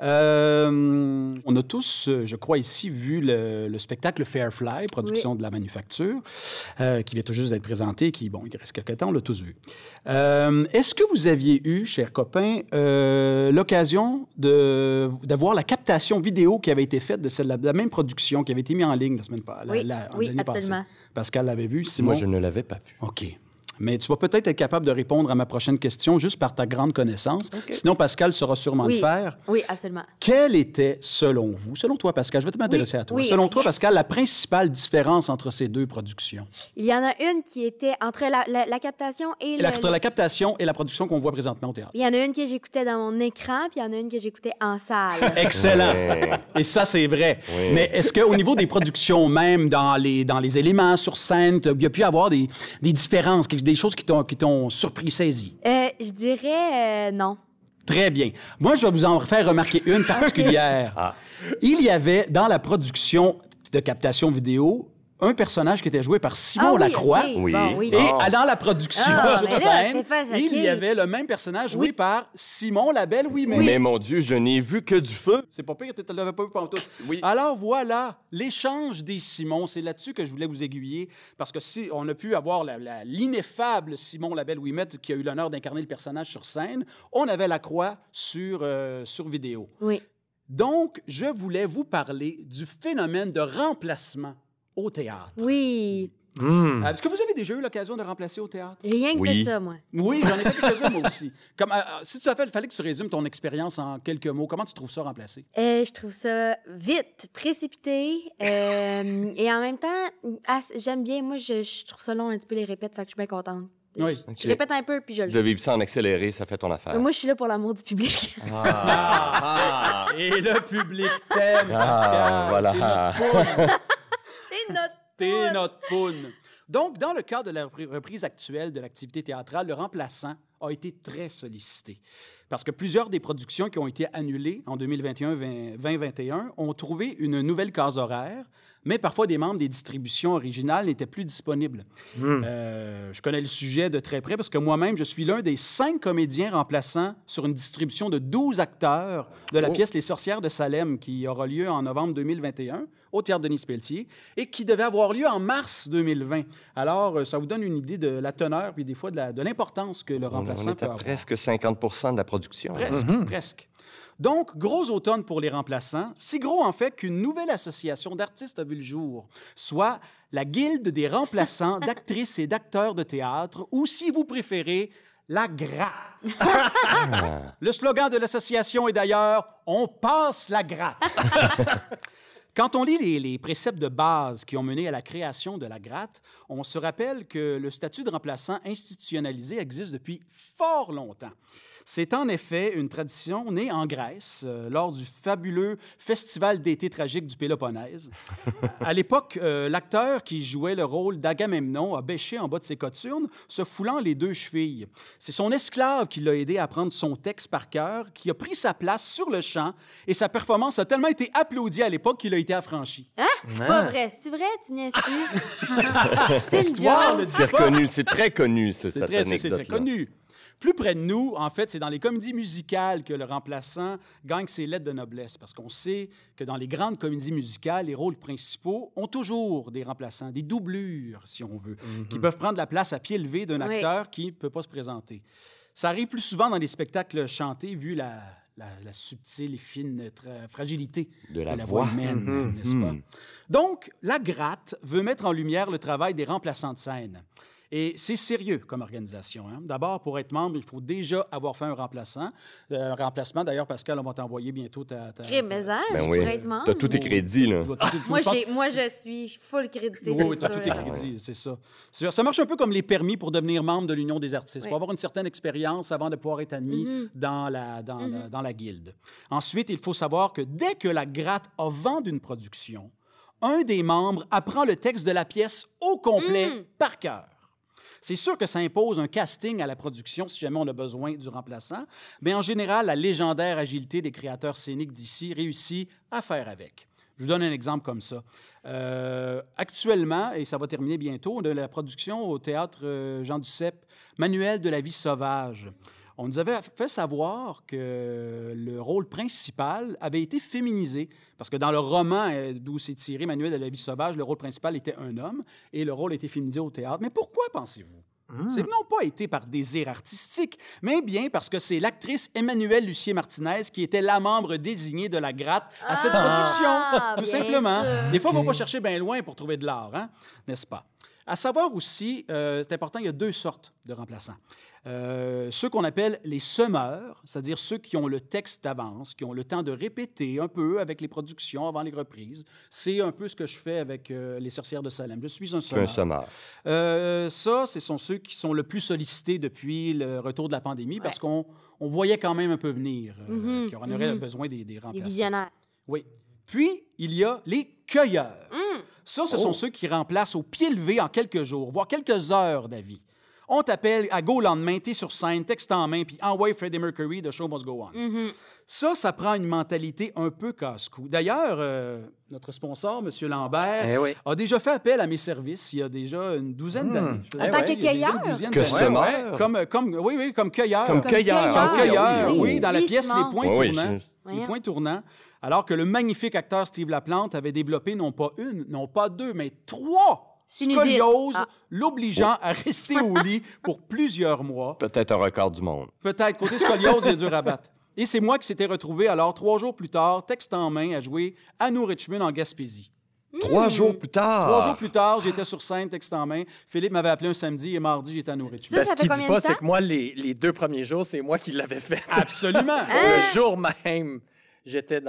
On a tous, je crois ici, vu le spectacle Fairfly, production de la Manufacture, qui vient tout juste d'être présenté, il reste quelque temps, on l'a tous vu. Est-ce que vous aviez eu, chers copains, l'occasion d'avoir la captation vidéo qui avait été faite de celle de la même production qui avait été mise en ligne la semaine passée? Oui, absolument. Pascal l'avait vu, Simon? Moi, je ne l'avais pas vu. OK. Mais tu vas peut-être être capable de répondre à ma prochaine question juste par ta grande connaissance. Okay. Sinon, Pascal saura sûrement le faire. Oui, absolument. Quelle était, selon vous, selon toi, Pascal, je vais te m'intéresser à toi. Oui. Selon toi, Pascal, la principale différence entre ces deux productions? Il y en a une qui était entre la captation et la captation et la production qu'on voit présentement au théâtre. Il y en a une que j'écoutais dans mon écran, puis il y en a une que j'écoutais en salle. Excellent. Oui. Et ça, c'est vrai. Oui. Mais est-ce qu'au niveau des productions même, dans les éléments sur scène, il y a pu avoir des différences? Des choses qui t'ont surpris, saisi? Je dirais non. Très bien. Moi, je vais vous en faire remarquer une particulière. Il y avait, dans la production de captation vidéo, un personnage qui était joué par Simon Lacroix. Okay. Oui. Bon, oui. Et dans la production sur scène, il y avait le même personnage joué par Simon Labelle. Oui. Mais mon Dieu, je n'ai vu que du feu. C'est pas pire, tu ne l'avais pas vu pendant tout. Oui. Alors voilà, l'échange des Simons, c'est là-dessus que je voulais vous aiguiller, parce que si on a pu avoir l'ineffable Simon Labelle-Ouimet qui a eu l'honneur d'incarner le personnage sur scène, on avait Lacroix sur vidéo. Oui. Donc, je voulais vous parler du phénomène de remplacement au théâtre. Oui. Est-ce que vous avez déjà eu l'occasion de remplacer au théâtre? Rien que fait ça, moi. Oui, j'en ai fait quelques-uns, moi aussi. Si tu as fait, il fallait que tu résumes ton expérience en quelques mots. Comment tu trouves ça remplacé? Je trouve ça vite, précipité. Et en même temps, j'aime bien. Moi, je trouve ça long un petit peu les répètes, fait que je suis bien contente. Oui. Okay. Je répète un peu, puis je le joue. De vivre ça en accéléré, ça fait ton affaire. Mais moi, je suis là pour l'amour du public. Et le public t'aime, Pascal. Voilà. T'es notre poune. Donc, dans le cadre de la reprise actuelle de l'activité théâtrale, le remplaçant a été très sollicité. Parce que plusieurs des productions qui ont été annulées en 2021 ont trouvé une nouvelle case horaire, mais parfois des membres des distributions originales n'étaient plus disponibles. Je connais le sujet de très près parce que moi-même, je suis l'un des 5 comédiens remplaçants sur une distribution de 12 acteurs de la pièce Les Sorcières de Salem qui aura lieu en novembre 2021 au Théâtre Denis Pelletier et qui devait avoir lieu en mars 2020. Alors, ça vous donne une idée de la teneur puis des fois de l'importance que le remplaçant peut avoir. On était à presque 50 % de la production. Presque. Donc, gros automne pour les remplaçants, si gros en fait qu'une nouvelle association d'artistes a vu le jour, soit la Guilde des remplaçants d'actrices et d'acteurs de théâtre, ou si vous préférez, la gratte. Le slogan de l'association est d'ailleurs « On passe la gratte ». Quand on lit les préceptes de base qui ont mené à la création de la gratte, on se rappelle que le statut de remplaçant institutionnalisé existe depuis fort longtemps. C'est en effet une tradition née en Grèce lors du fabuleux festival d'été tragique du Péloponnèse. À l'époque, l'acteur qui jouait le rôle d'Agamemnon a bêché en bas de ses cothurnes, se foulant les deux chevilles. C'est son esclave qui l'a aidé à apprendre son texte par cœur, qui a pris sa place sur le champ, et sa performance a tellement été applaudie à l'époque qu'il a été affranchi. Hein? C'est pas vrai. C'est vrai, tu n'y es plus. C'est une joke. C'est reconnu, c'est très connu, cette anecdote-là. C'est très connu. Plus près de nous, en fait, c'est dans les comédies musicales que le remplaçant gagne ses lettres de noblesse, parce qu'on sait que dans les grandes comédies musicales, les rôles principaux ont toujours des remplaçants, des doublures, si on veut, qui peuvent prendre la place à pied levé d'un acteur qui ne peut pas se présenter. Ça arrive plus souvent dans les spectacles chantés, vu la subtile et fine fragilité de la voix humaine, n'est-ce pas? Donc, la gratte veut mettre en lumière le travail des remplaçants de scène. Et c'est sérieux comme organisation. Hein? D'abord, pour être membre, il faut déjà avoir fait un remplaçant. Un remplacement, d'ailleurs, Pascal, on va t'envoyer bientôt ta... Crémésage, je pourrais être membre. T'as tous tes crédits, là. Moi, je suis full crédité, c'est sûr. Oui, t'as tous tes crédits, c'est ça. Ça marche un peu comme les permis pour devenir membre de l'Union des artistes. Il faut avoir une certaine expérience avant de pouvoir être admis dans la guilde. Ensuite, il faut savoir que dès que la gratte a vent d'une production, un des membres apprend le texte de la pièce au complet par cœur. C'est sûr que ça impose un casting à la production si jamais on a besoin du remplaçant, mais en général, la légendaire agilité des créateurs scéniques d'ici réussit à faire avec. Je vous donne un exemple comme ça. Actuellement, et ça va terminer bientôt, de la production au Théâtre Jean Duceppe, Manuel de la vie sauvage. On nous avait fait savoir que le rôle principal avait été féminisé, parce que dans le roman d'où s'est tiré Manuel de la vie sauvage, le rôle principal était un homme, et le rôle était féminisé au théâtre. Mais pourquoi, pensez-vous? C'est non pas été par désir artistique, mais bien parce que c'est l'actrice Emmanuelle Lucier-Martinez qui était la membre désignée de la gratte à cette production, tout simplement. Sûr. Des fois, on ne va pas chercher bien loin pour trouver de l'art, hein? N'est-ce pas? À savoir aussi, c'est important, il y a 2 sortes de remplaçants. Ceux qu'on appelle les semeurs, c'est-à-dire ceux qui ont le texte d'avance, qui ont le temps de répéter un peu avec les productions avant les reprises. C'est un peu ce que je fais avec Les Sorcières de Salem. Je suis un semeur. Ça, ce sont ceux qui sont le plus sollicités depuis le retour de la pandémie parce qu'on voyait quand même un peu venir qu'il y en aurait besoin des remplaçants. Des visionnaires. Oui. Puis, il y a les cueilleurs. Ça, ce sont ceux qui remplacent au pied levé en quelques jours, voire quelques heures d'avis. On t'appelle à go lendemain, t'es sur scène, texte en main, puis envoie Freddie Mercury, The Show Must Go On. Ça prend une mentalité un peu casse-cou. D'ailleurs, notre sponsor, M. Lambert, a déjà fait appel à mes services il y a déjà une douzaine d'années. En tant que cueilleur? Que semeur? Comme cueilleur. Comme cueilleur, dans la pièce Les Points Tournants. Les Points Tournants. Alors que le magnifique acteur Steve Laplante avait développé non pas une, non pas 2, mais 3 scolioses, l'obligeant à rester au lit pour plusieurs mois. Peut-être un record du monde. Peut-être. Côté scoliose, il est dur à battre. Et c'est moi qui s'étais retrouvé, alors 3 jours plus tard, texte en main, à jouer à New Richmond en Gaspésie. 3 jours plus tard, j'étais sur scène, texte en main. Philippe m'avait appelé un samedi et mardi, j'étais à Nourriture. Ce qu'il dit pas, c'est que moi, les 2 premiers jours, c'est moi qui l'avais fait. Absolument. Le jour même. J'étais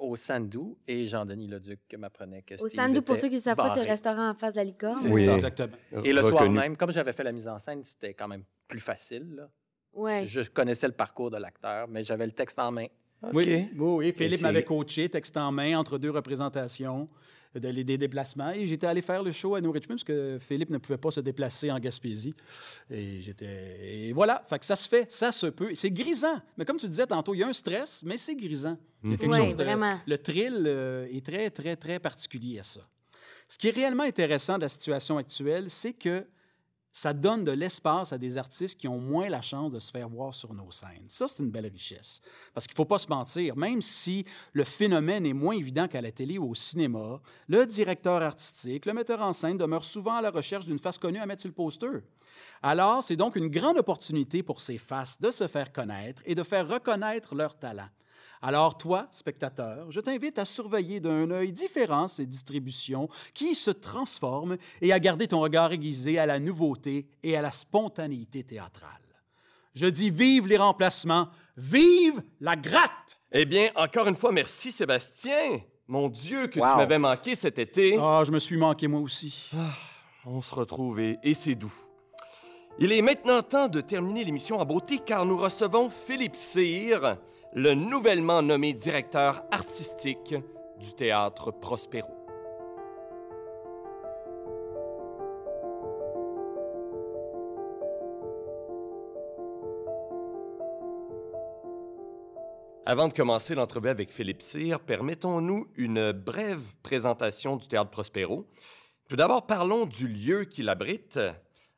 au Sandou et Jean-Denis Leduc m'apprenait que c'était. Au Sandou, pour ceux qui ne savent pas, c'est le restaurant en face de la Licorne. C'est ça, exactement. Et le soir même, comme j'avais fait la mise en scène, c'était quand même plus facile, là. Ouais. Je connaissais le parcours de l'acteur, mais j'avais le texte en main. Okay. Oui, Philippe m'avait coaché, texte en main, entre 2 représentations. des déplacements. Et j'étais allé faire le show à New Richmond parce que Philippe ne pouvait pas se déplacer en Gaspésie. Et voilà, fait que ça se fait, ça se peut. C'est grisant. Mais comme tu disais tantôt, il y a un stress, mais c'est grisant. Il y a quelque chose de... Vraiment. Le thrill est très, très, très particulier à ça. Ce qui est réellement intéressant de la situation actuelle, c'est que ça donne de l'espace à des artistes qui ont moins la chance de se faire voir sur nos scènes. Ça, c'est une belle richesse. Parce qu'il ne faut pas se mentir, même si le phénomène est moins évident qu'à la télé ou au cinéma, le directeur artistique, le metteur en scène demeure souvent à la recherche d'une face connue à mettre sur le poster. Alors, c'est donc une grande opportunité pour ces faces de se faire connaître et de faire reconnaître leur talent. Alors toi, spectateur, je t'invite à surveiller d'un œil différent ces distributions qui se transforment et à garder ton regard aiguisé à la nouveauté et à la spontanéité théâtrale. Je dis vive les remplacements, vive la gratte! Eh bien, encore une fois, merci Sébastien! Mon Dieu, que tu m'avais manqué cet été! Ah, je me suis manqué moi aussi. Ah, on se retrouve et c'est doux. Il est maintenant temps de terminer l'émission en beauté car nous recevons Philippe Cyr, le nouvellement nommé directeur artistique du Théâtre Prospero. Avant de commencer l'entrevue avec Philippe Cyr, permettons-nous une brève présentation du Théâtre Prospero. Tout d'abord, parlons du lieu qui l'abrite.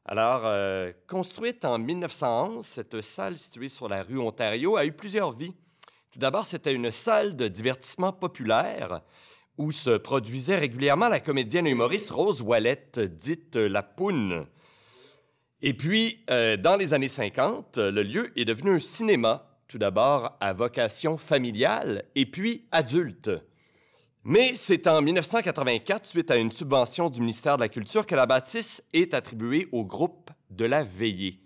Alors, construite en 1911, cette salle située sur la rue Ontario a eu plusieurs vies. Tout d'abord, c'était une salle de divertissement populaire où se produisait régulièrement la comédienne et humoriste Rose Ouellette, dite La Poune. Et puis, dans les années 50, le lieu est devenu un cinéma, tout d'abord à vocation familiale et puis adulte. Mais c'est en 1984, suite à une subvention du ministère de la Culture, que la bâtisse est attribuée au Groupe de la Veillée,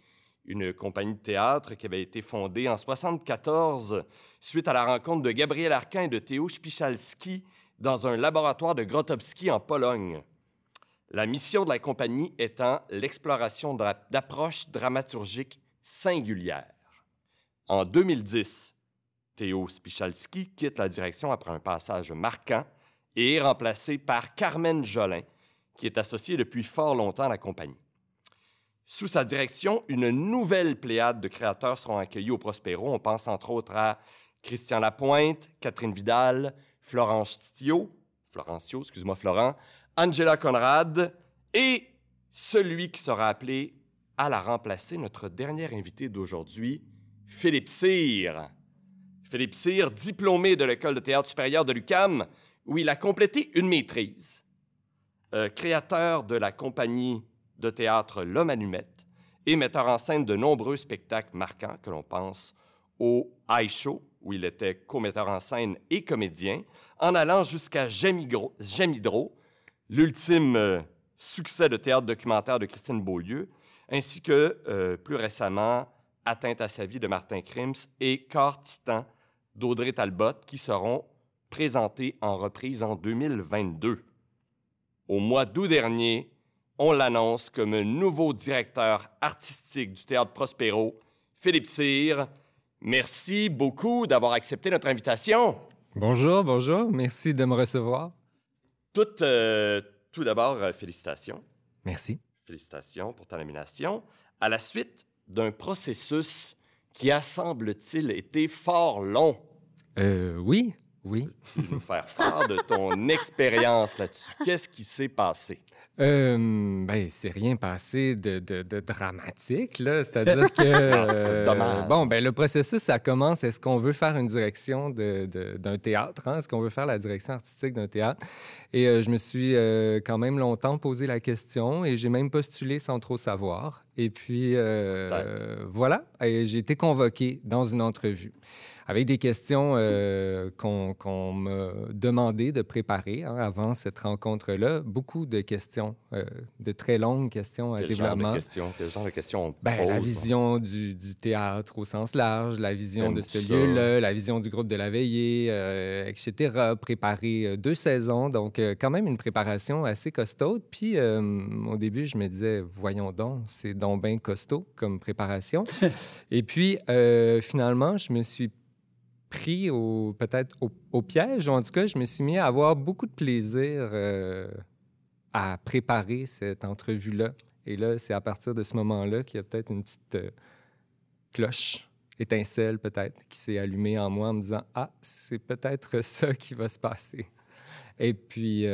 une compagnie de théâtre qui avait été fondée en 1974 suite à la rencontre de Gabriel Arquin et de Théo Spichalski dans un laboratoire de Grotowski en Pologne. La mission de la compagnie étant l'exploration d'approches dramaturgiques singulières. En 2010, Théo Spichalski quitte la direction après un passage marquant et est remplacé par Carmen Jolin, qui est associée depuis fort longtemps à la compagnie. Sous sa direction, une nouvelle pléiade de créateurs seront accueillis au Prospero. On pense entre autres à Christian Lapointe, Catherine Vidal, Florent, Angela Conrad et celui qui sera appelé à la remplacer, notre dernier invité d'aujourd'hui, Philippe Cyr. Philippe Cyr, diplômé de l'École de théâtre supérieur de l'UQAM, où il a complété une maîtrise. Créateur de la compagnie de théâtre L'Homme Allumette et metteur en scène de nombreux spectacles marquants que l'on pense au I Show, où il était co-metteur en scène et comédien, en allant jusqu'à Jamidro, l'ultime succès de théâtre documentaire de Christine Beaulieu, ainsi que, plus récemment, Atteinte à sa vie de Martin Krims et Corps Titan d'Audrey Talbot, qui seront présentés en reprise en 2022. Au mois d'août dernier, on l'annonce comme nouveau directeur artistique du Théâtre Prospero, Philippe Cyr. Merci beaucoup d'avoir accepté notre invitation. Bonjour. Merci de me recevoir. Tout d'abord, félicitations. Merci. Félicitations pour ta nomination. À la suite d'un processus qui a, semble-t-il, été fort long. Oui. Peux-tu nous faire part de ton expérience là-dessus? Qu'est-ce qui s'est passé? Ben, c'est rien passé de dramatique, là. C'est-à-dire que... Dommage. Bon, ben, le processus, ça commence. Est-ce qu'on veut faire une direction d'un théâtre? Hein? Est-ce qu'on veut faire la direction artistique d'un théâtre? Et je me suis quand même longtemps posé la question et j'ai même postulé sans trop savoir. Et puis, voilà. Et j'ai été convoqué dans une entrevue avec des questions qu'on m'a demandé de préparer avant cette rencontre-là. Beaucoup de questions, de très longues questions à développement. Quel genre de questions on pose? Ben, la vision du théâtre au sens large, la vision de ce lieu-là, la vision du Groupe de la Veillée, etc. Préparer 2 saisons, donc quand même une préparation assez costaude. Puis au début, je me disais, voyons donc, c'est donc bien costaud comme préparation. Et puis finalement, je me suis pris peut-être au piège. En tout cas, je me suis mis à avoir beaucoup de plaisir à préparer cette entrevue-là. Et là, c'est à partir de ce moment-là qu'il y a peut-être une petite cloche, étincelle peut-être, qui s'est allumée en moi en me disant « Ah, c'est peut-être ça qui va se passer. » Et puis,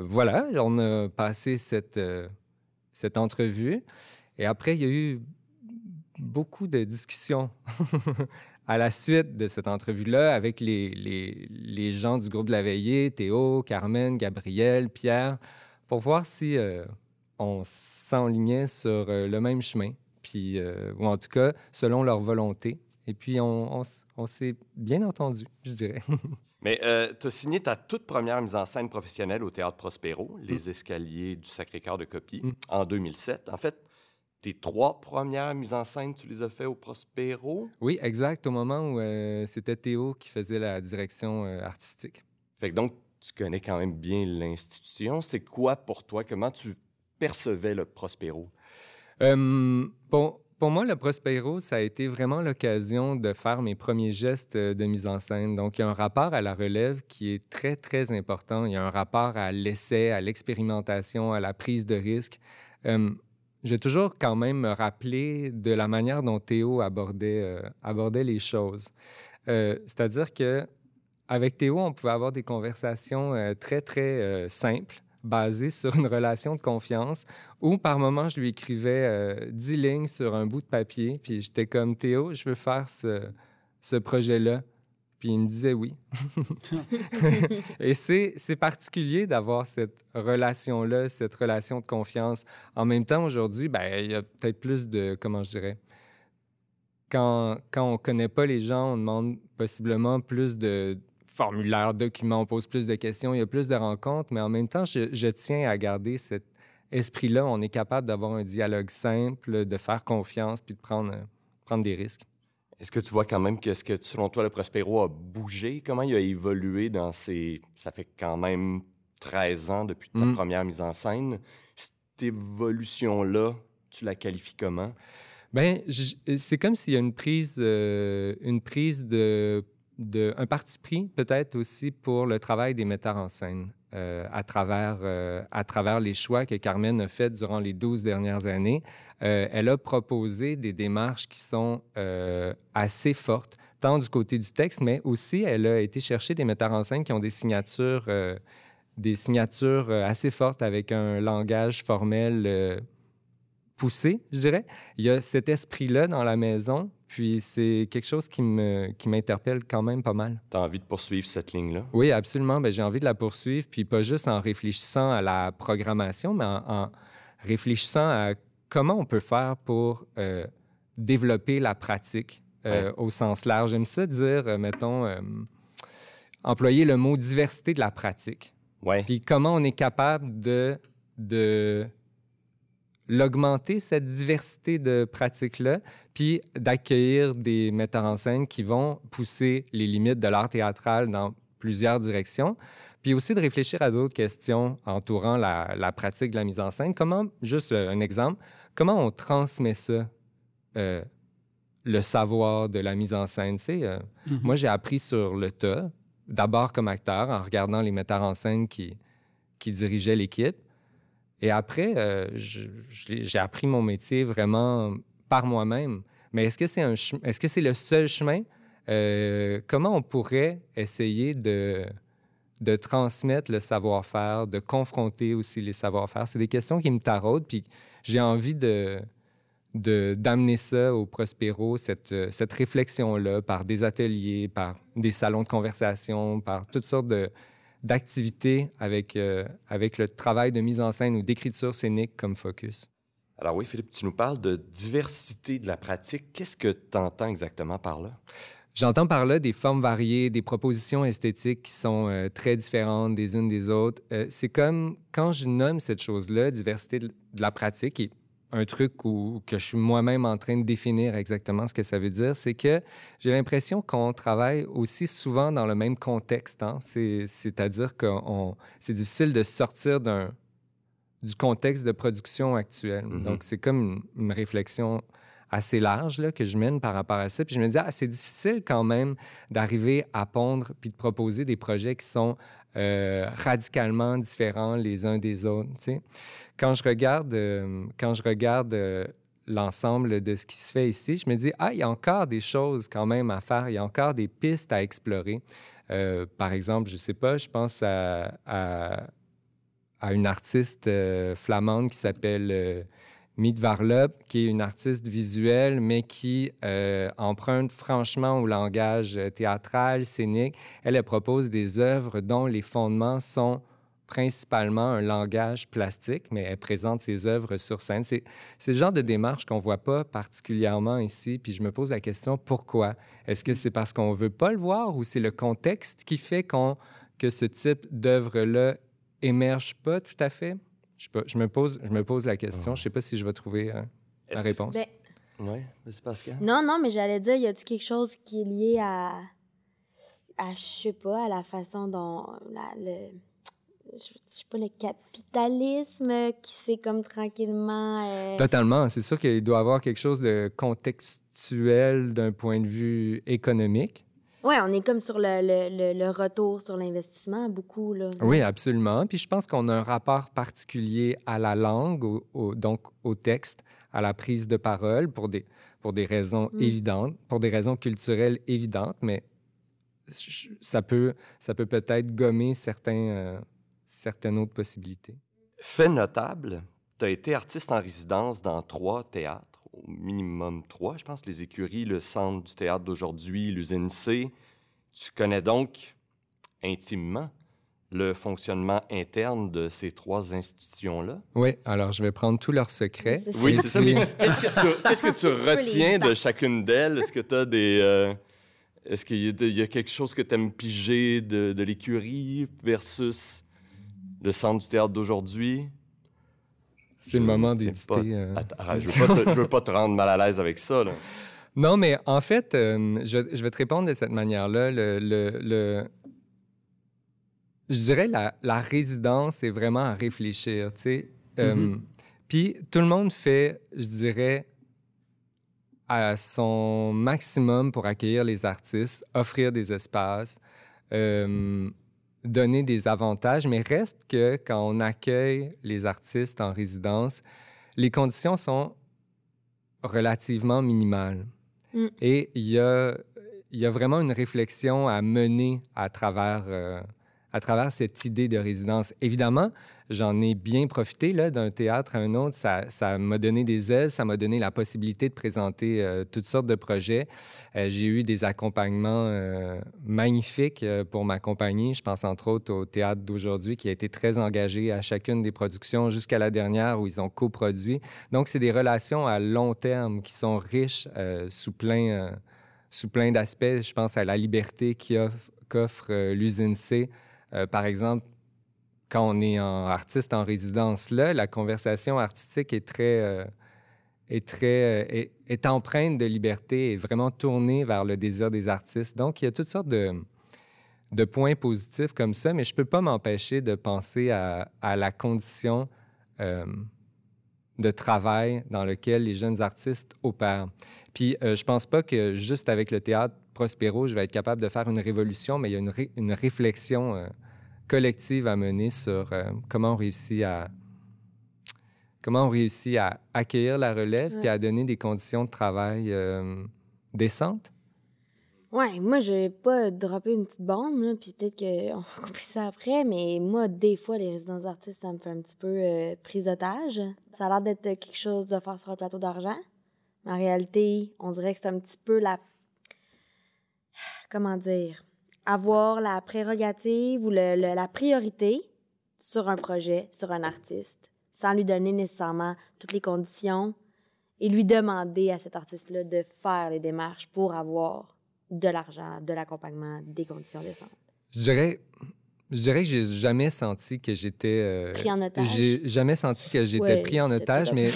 voilà, on a passé cette entrevue. Et après, il y a eu beaucoup de discussions à la suite de cette entrevue-là avec les gens du groupe de la Veillée, Théo, Carmen, Gabriel, Pierre, pour voir si on s'enlignait sur le même chemin, puis, ou en tout cas, selon leur volonté. Et puis, on s'est bien entendu, je dirais. Mais tu as signé ta toute première mise en scène professionnelle au Théâtre Prospero, Les escaliers du Sacré-Cœur de Copie, en 2007. En fait, tes 3 premières mises en scène, tu les as faites au Prospero? Oui, exact, au moment où c'était Théo qui faisait la direction artistique. Fait que donc, tu connais quand même bien l'institution. C'est quoi pour toi? Comment tu percevais le Prospero? Pour moi, le Prospero, ça a été vraiment l'occasion de faire mes premiers gestes de mise en scène. Donc, il y a un rapport à la relève qui est très, très important. Il y a un rapport à l'essai, à l'expérimentation, à la prise de risque. J'ai toujours quand même me rappelé de la manière dont Théo abordait les choses. C'est-à-dire que avec Théo, on pouvait avoir des conversations très, très simples, basé sur une relation de confiance où, par moments, je lui écrivais 10 lignes sur un bout de papier. Puis j'étais comme, Théo, je veux faire ce projet-là. Puis il me disait oui. Et c'est particulier d'avoir cette relation-là, cette relation de confiance. En même temps, aujourd'hui, bien, il y a peut-être plus de, comment je dirais, quand on ne connaît pas les gens, on demande possiblement plus de formulaires, documents, on pose plus de questions, il y a plus de rencontres, mais en même temps, je tiens à garder cet esprit-là. On est capable d'avoir un dialogue simple, de faire confiance, puis de prendre des risques. Est-ce que tu vois quand même que, selon toi, le Prospero a bougé? Comment il a évolué dans ses... Ça fait quand même 13 ans depuis ta première mise en scène. Cette évolution-là, tu la qualifies comment? Bien, c'est comme s'il y a une prise un parti pris, peut-être aussi, pour le travail des metteurs en scène à travers les choix que Carmen a faits durant les 12 dernières années. Elle a proposé des démarches qui sont assez fortes, tant du côté du texte, mais aussi elle a été chercher des metteurs en scène qui ont des signatures assez fortes avec un langage formel poussé, je dirais. Il y a cet esprit-là dans la maison. Puis c'est quelque chose qui m'interpelle quand même pas mal. T'as envie de poursuivre cette ligne-là? Oui, absolument. Bien, j'ai envie de la poursuivre, puis pas juste en réfléchissant à la programmation, mais en réfléchissant à comment on peut faire pour développer la pratique au sens large. J'aime ça dire, mettons, employer le mot « diversité de la pratique ». Ouais. Puis comment on est capable de l'augmenter, cette diversité de pratiques-là, puis d'accueillir des metteurs en scène qui vont pousser les limites de l'art théâtral dans plusieurs directions, puis aussi de réfléchir à d'autres questions entourant la pratique de la mise en scène. Comment, juste un exemple, comment on transmet ça, le savoir de la mise en scène? Tu sais, moi, j'ai appris sur le tas, d'abord comme acteur, en regardant les metteurs en scène qui dirigeaient l'équipe. Et après, j'ai appris mon métier vraiment par moi-même. Mais est-ce que c'est est-ce que c'est le seul chemin? Comment on pourrait essayer de transmettre le savoir-faire, de confronter aussi les savoir-faire? C'est des questions qui me taraudent, puis j'ai envie d'amener ça au Prospero, cette réflexion-là, par des ateliers, par des salons de conversation, par toutes sortes d'activités avec le travail de mise en scène ou d'écriture scénique comme focus. Alors oui, Philippe, tu nous parles de diversité de la pratique. Qu'est-ce que tu entends exactement par là? J'entends par là des formes variées, des propositions esthétiques qui sont très différentes des unes des autres. C'est comme quand je nomme cette chose-là, diversité de la pratique, et un truc que je suis moi-même en train de définir exactement ce que ça veut dire, c'est que j'ai l'impression qu'on travaille aussi souvent dans le même contexte. Hein? C'est-à-dire que c'est difficile de sortir du contexte de production actuel. Donc, c'est comme une réflexion assez large là, que je mène par rapport à ça. Puis je me disais, c'est difficile quand même d'arriver à pondre puis de proposer des projets qui sont radicalement différents les uns des autres. Tu sais. Quand je regarde l'ensemble de ce qui se fait ici, je me dis, il y a encore des choses quand même à faire, il y a encore des pistes à explorer. Par exemple, je sais pas, je pense à une artiste flamande qui s'appelle Miet Varlop, qui est une artiste visuelle, mais qui emprunte franchement au langage théâtral, scénique. Elle propose des œuvres dont les fondements sont principalement un langage plastique, mais elle présente ses œuvres sur scène. C'est le genre de démarche qu'on ne voit pas particulièrement ici, puis je me pose la question, pourquoi? Est-ce que c'est parce qu'on ne veut pas le voir ou c'est le contexte qui fait que ce type d'œuvre-là émerge pas tout à fait? Je me pose la question. Je ne sais pas si je vais trouver la réponse. C'est Pascal. Non, mais j'allais dire, y a-t-il quelque chose qui est lié à je sais pas, à la façon dont je sais pas, le capitalisme qui s'est comme tranquillement... Totalement. C'est sûr qu'il doit y avoir quelque chose de contextuel d'un point de vue économique. Oui, on est comme sur le retour sur l'investissement, beaucoup, là. Oui, absolument. Puis je pense qu'on a un rapport particulier à la langue, donc au texte, à la prise de parole, pour des raisons évidentes, pour des raisons culturelles évidentes, mais ça peut peut-être gommer certaines autres possibilités. Fait notable, tu as été artiste en résidence dans 3 théâtres, au minimum 3, je pense, les Écuries, le Centre du théâtre d'aujourd'hui, l'Usine C. Tu connais donc intimement le fonctionnement interne de ces 3 institutions-là? Oui, alors je vais prendre tous leurs secrets. Oui, c'est ça. Mais qu'est-ce que tu retiens de chacune d'elles? Est-ce que tu as des... Est-ce qu'il y a quelque chose que tu aimes piger de l'Écurie versus le Centre du théâtre d'aujourd'hui? C'est le moment d'éditer. Attends, je veux pas te rendre mal à l'aise avec ça, là. Non, mais en fait, je vais te répondre de cette manière-là. Je dirais la résidence, c'est vraiment à réfléchir, tu sais. Puis tout le monde fait, je dirais, à son maximum pour accueillir les artistes, offrir des espaces, donner des avantages, mais reste que quand on accueille les artistes en résidence, les conditions sont relativement minimales. Et il y a vraiment une réflexion à mener à travers cette idée de résidence. Évidemment, j'en ai bien profité là, d'un théâtre à un autre. Ça m'a donné des ailes, ça m'a donné la possibilité de présenter toutes sortes de projets. J'ai eu des accompagnements magnifiques pour ma compagnie. Je pense entre autres au Théâtre d'aujourd'hui qui a été très engagé à chacune des productions jusqu'à la dernière où ils ont coproduit. Donc, c'est des relations à long terme qui sont riches sous plein d'aspects. Je pense à la liberté qu'offre l'Usine C. Par exemple, quand on est artiste en résidence, là, la conversation artistique est empreinte de liberté et vraiment tournée vers le désir des artistes. Donc, il y a toutes sortes de points positifs comme ça, mais je ne peux pas m'empêcher de penser à la condition de travail dans lequel les jeunes artistes opèrent. Puis, je ne pense pas que juste avec le théâtre Prospero, je vais être capable de faire une révolution, mais il y a une réflexion collective à mener sur comment on réussit à accueillir la relève puis à donner des conditions de travail décentes. Oui, moi, je n'ai pas droppé une petite bombe, là, puis peut-être qu'on va couper ça après, mais moi, des fois, les résidences artistes, ça me fait un petit peu prise d'otage. Ça a l'air d'être quelque chose de faire sur un plateau d'argent, mais en réalité, on dirait que c'est un petit peu la... Comment dire? Avoir la prérogative ou la priorité sur un projet, sur un artiste, sans lui donner nécessairement toutes les conditions et lui demander à cet artiste-là de faire les démarches pour avoir de l'argent, de l'accompagnement, des conditions décentes. Je dirais que j'ai jamais senti que j'étais... pris en otage. J'ai jamais senti que j'étais pris en otage, mais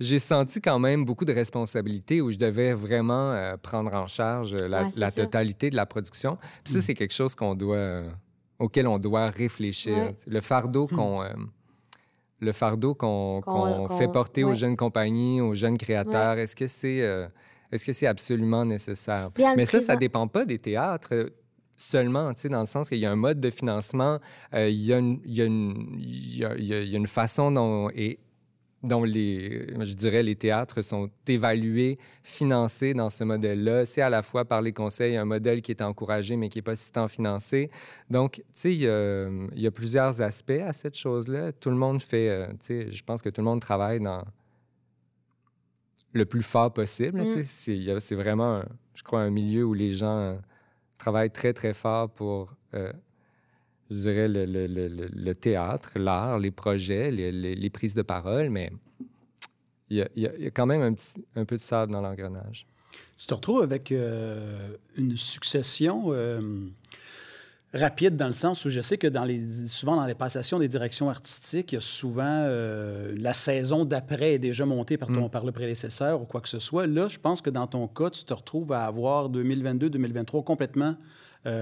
j'ai senti quand même beaucoup de responsabilités où je devais vraiment prendre en charge la totalité de la production. Puis ça, c'est quelque chose auquel on doit réfléchir. Ouais. Le fardeau le fardeau qu'on fait porter aux jeunes compagnies, aux jeunes créateurs, est-ce que c'est absolument nécessaire? Bien, mais ça, ça ne dépend pas des théâtres seulement, tu sais, dans le sens qu'il y a un mode de financement, il y a une façon dont... dont les théâtres sont évalués, financés dans ce modèle-là. C'est à la fois par les conseils, un modèle qui est encouragé, mais qui n'est pas si tant financé. Donc, tu sais, il y a plusieurs aspects à cette chose-là. Tout le monde fait... tu sais, je pense que tout le monde travaille dans le plus fort possible. Tu sais, c'est vraiment, je crois, un milieu où les gens travaillent très, très fort pour... je dirais, le théâtre, l'art, les projets, les prises de parole, mais il y a quand même un peu de sable dans l'engrenage. Tu te retrouves avec une succession rapide, dans le sens où je sais que souvent dans les passations des directions artistiques, il y a souvent la saison d'après est déjà montée par le prédécesseur ou quoi que ce soit. Là, je pense que dans ton cas, tu te retrouves à avoir 2022-2023 complètement...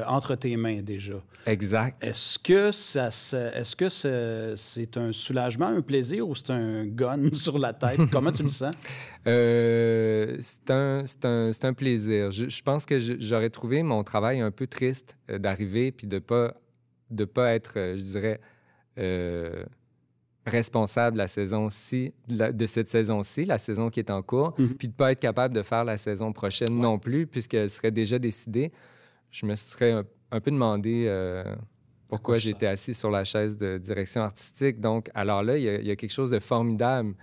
entre tes mains déjà. Exact. Est-ce que c'est un soulagement, un plaisir ou c'est un gun sur la tête? Comment tu le sens? C'est un plaisir. Je pense que j'aurais trouvé mon travail un peu triste d'arriver puis de pas être, je dirais, responsable de cette saison-ci, la saison qui est en cours, puis de pas être capable de faire la saison prochaine non plus puisqu'elle serait déjà décidée. Je me serais un peu demandé pourquoi j'étais assis sur la chaise de direction artistique. Donc, alors là, il y a quelque chose de formidable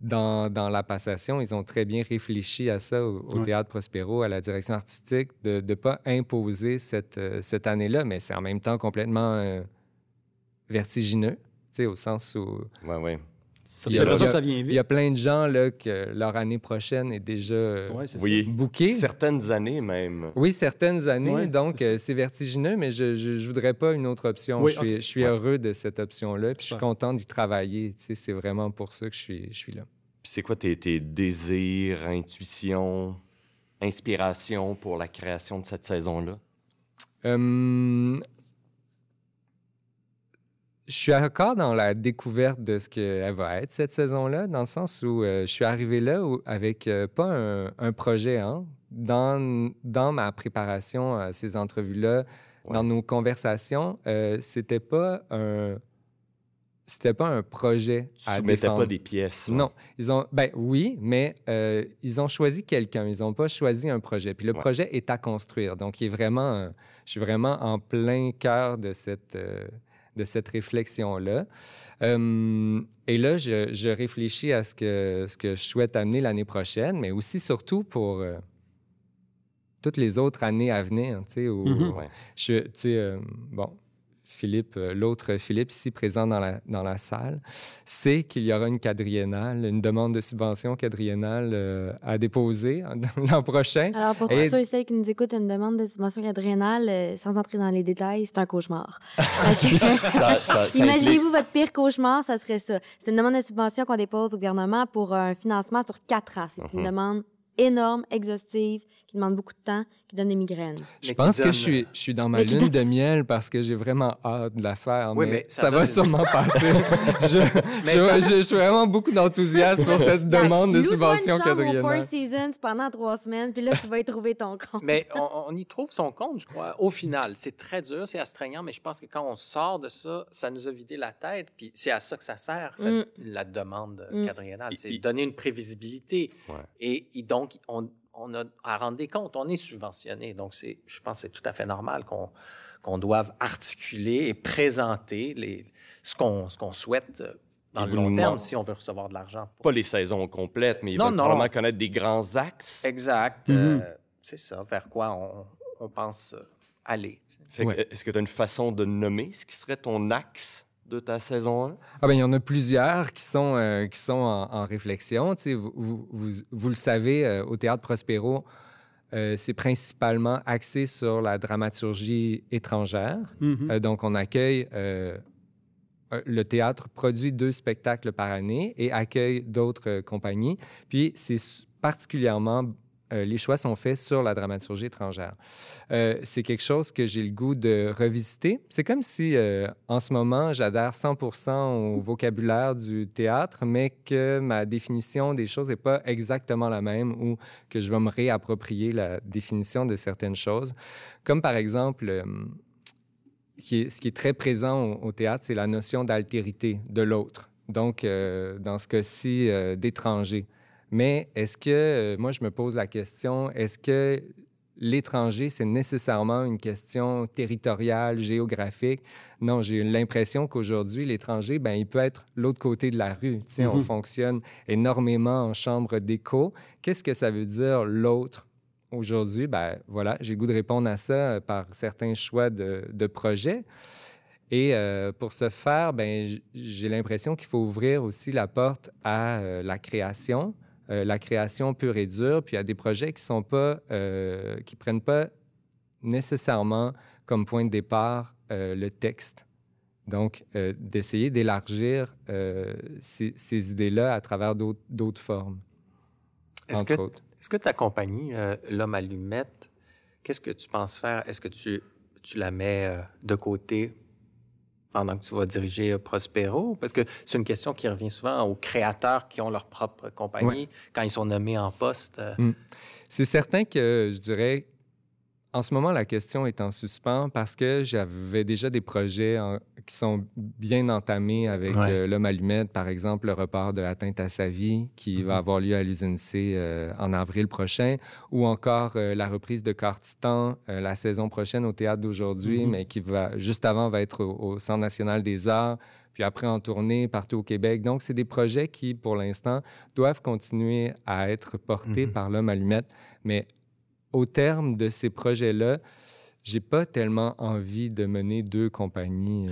dans la passation. Ils ont très bien réfléchi à ça au Théâtre Prospero, à la direction artistique, de ne pas imposer cette année-là, mais c'est en même temps complètement vertigineux, tu sais, au sens où... Ouais, ouais. Il y a plein de gens là, que leur année prochaine est déjà bookée. Certaines années même. Oui, certaines années. Ouais, donc, c'est vertigineux, mais je voudrais pas une autre option. Oui, je suis heureux de cette option-là, puis je suis content d'y travailler. Tu sais, c'est vraiment pour ça que je suis là. Puis c'est quoi tes désirs, intuitions, inspirations pour la création de cette saison-là? Je suis encore dans la découverte de ce qu'elle va être, cette saison-là, dans le sens où je suis arrivé là avec pas un projet. Hein? Dans ma préparation à ces entrevues-là, dans nos conversations, c'était pas un projet à défendre. Tu soumettais pas des pièces. Ouais. Non. Ils ont choisi quelqu'un. Ils n'ont pas choisi un projet. Puis le projet est à construire. Donc, je suis vraiment en plein cœur de cette réflexion-là. Et là, je réfléchis à ce que je souhaite amener l'année prochaine, mais aussi, surtout, pour toutes les autres années à venir, tu sais, où Philippe, l'autre Philippe, ici présent dans la salle, sait qu'il y aura une demande de subvention quadriennale à déposer l'an prochain. Alors, pour tous ceux et celles qui nous écoutent, une demande de subvention quadriennale, sans entrer dans les détails, c'est un cauchemar. Imaginez-vous votre pire cauchemar, ça serait ça. C'est une demande de subvention qu'on dépose au gouvernement pour un financement sur 4 ans. C'est une demande énorme, exhaustive, qui demande beaucoup de temps, qui donne des migraines. Je pense que je suis dans ma lune de miel parce que j'ai vraiment hâte de la faire, mais ça va sûrement passer. Je suis vraiment beaucoup d'enthousiasme pour cette demande de subvention quadriennale. Au Four Seasons pendant 3 semaines, puis là, tu vas y trouver ton compte. Mais on y trouve son compte, je crois. Au final, c'est très dur, c'est astreignant, mais je pense que quand on sort de ça, ça nous a vidé la tête, puis c'est à ça que ça sert, la demande quadriennale. C'est donner une prévisibilité. Ouais. Et donc, on a à rendre des comptes, on est subventionné. Donc, je pense que c'est tout à fait normal qu'on doive articuler et présenter ce qu'on souhaite dans le long terme si on veut recevoir de l'argent. Pas les saisons complètes, mais il va probablement connaître des grands axes. Exact. C'est ça, vers quoi on pense aller. Est-ce que tu as une façon de nommer ce qui serait ton axe de ta saison 1? Il y en a plusieurs qui sont en réflexion. Tu sais, vous le savez, au Théâtre Prospero, c'est principalement axé sur la dramaturgie étrangère. Donc, on accueille... le théâtre produit 2 spectacles par année et accueille d'autres compagnies. Puis, c'est particulièrement les choix sont faits sur la dramaturgie étrangère. C'est quelque chose que j'ai le goût de revisiter. C'est comme si, en ce moment, j'adhère 100% au vocabulaire du théâtre, mais que ma définition des choses n'est pas exactement la même ou que je vais me réapproprier la définition de certaines choses. Comme par exemple... ce qui est très présent au théâtre, c'est la notion d'altérité de l'autre. Donc, dans ce cas-ci, d'étranger. Mais est-ce que, moi, je me pose la question, est-ce que l'étranger, c'est nécessairement une question territoriale, géographique? Non, j'ai l'impression qu'aujourd'hui, l'étranger, ben, il peut être l'autre côté de la rue. Tu sais, on fonctionne énormément en chambre d'écho. Qu'est-ce que ça veut dire, l'autre? Aujourd'hui, ben voilà, j'ai le goût de répondre à ça par certains choix de projets. Et pour ce faire, ben j'ai l'impression qu'il faut ouvrir aussi la porte à la création pure et dure. Puis il y a des projets qui sont pas, qui prennent pas nécessairement comme point de départ le texte. Donc, d'essayer d'élargir ces idées-là à travers d'autres formes. Est-ce que ta compagnie, L'Homme Allumette, qu'est-ce que tu penses faire? Est-ce que tu la mets de côté pendant que tu vas diriger Prospero? Parce que c'est une question qui revient souvent aux créateurs qui ont leur propre compagnie quand ils sont nommés en poste. C'est certain que, je dirais, en ce moment, la question est en suspens parce que j'avais déjà des projets qui sont bien entamés avec L'Homme Allumette, par exemple, le report de Atteinte à sa vie qui va avoir lieu à l'usine C en avril prochain, ou encore la reprise de Cortitan la saison prochaine au Théâtre d'aujourd'hui, mais qui va juste avant va être au Centre national des arts, puis après en tournée partout au Québec. Donc, c'est des projets qui, pour l'instant, doivent continuer à être portés par L'Homme Allumette, mais au terme de ces projets-là, j'ai pas tellement envie de mener deux compagnies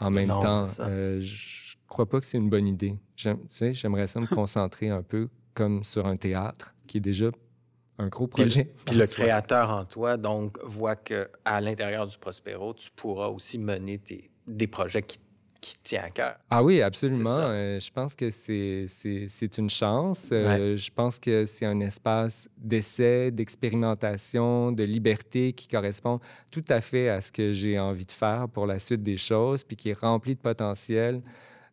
en même temps. Je crois pas que c'est une bonne idée. J'aimerais ça me concentrer un peu comme sur un théâtre qui est déjà un gros projet. Puis le créateur en toi, donc, voit qu'à l'intérieur du Prospero, tu pourras aussi mener des projets qui tient à cœur. Ah oui, absolument. Je pense que c'est une chance. Je pense que c'est un espace d'essai, d'expérimentation, de liberté qui correspond tout à fait à ce que j'ai envie de faire pour la suite des choses, puis qui est rempli de potentiel,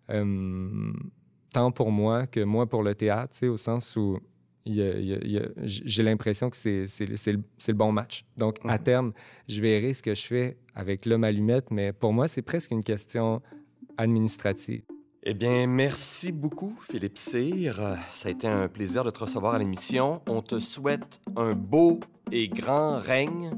tant pour moi que moi pour le théâtre, tu sais, au sens où j'ai l'impression que c'est le bon match. Donc, à terme, je verrai ce que je fais avec L'Homme Allumette, mais pour moi, c'est presque une question... administrative. Eh bien, merci beaucoup, Philippe Cyr. Ça a été un plaisir de te recevoir à l'émission. On te souhaite un beau et grand règne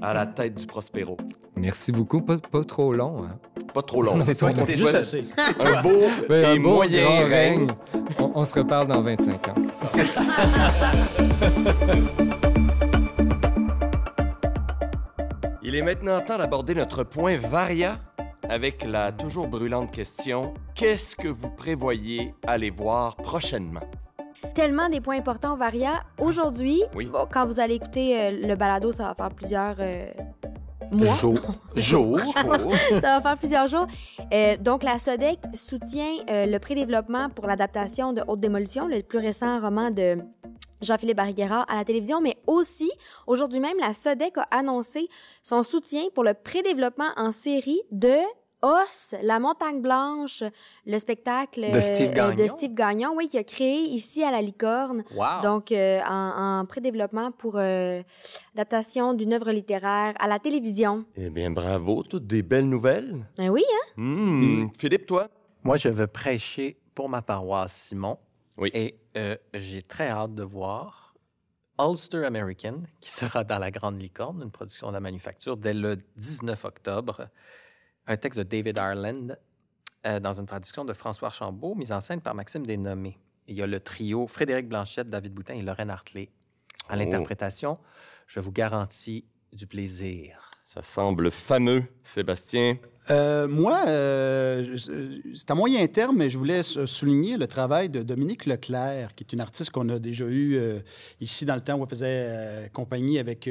à la tête du Prospero. Merci beaucoup. Pas trop long. Hein? Pas trop long. C'est toi qui t'es juste assez. C'est un beau et moyen règne. On se reparle dans 25 ans. C'est ça. Il est maintenant temps d'aborder notre point Varia, avec la toujours brûlante question « Qu'est-ce que vous prévoyez aller voir prochainement? » Tellement des points importants, Varia. Aujourd'hui, bon, quand vous allez écouter le balado, ça va faire plusieurs mois. Ça va faire plusieurs jours. Donc, la Sodec soutient le pré-développement pour l'adaptation de Haute Démolition, le plus récent roman de... Jean-Philippe Barguera à la télévision, mais aussi, aujourd'hui même, la Sodec a annoncé son soutien pour le pré-développement en série de Os, La Montagne Blanche, le spectacle de Steve Gagnon, oui, qui a créé ici à La Licorne, donc en pré-développement pour adaptation d'une œuvre littéraire à la télévision. Eh bien, bravo, toutes des belles nouvelles. Ben oui, hein? Philippe, toi? Moi, je veux prêcher pour ma paroisse, Simon. Oui. Et j'ai très hâte de voir Ulster American, qui sera dans La Grande Licorne, une production de la Manufacture, dès le 19 octobre. Un texte de David Ireland, dans une traduction de François Archambault, mise en scène par Maxime Desnommé. Et il y a le trio Frédéric Blanchette, David Boutin et Lorraine Hartley. À l'interprétation, je vous garantis du plaisir. Ça semble fameux, Sébastien. Moi, c'est à moyen terme, mais je voulais souligner le travail de Dominique Leclerc, qui est une artiste qu'on a déjà eue ici dans le temps où elle faisait compagnie avec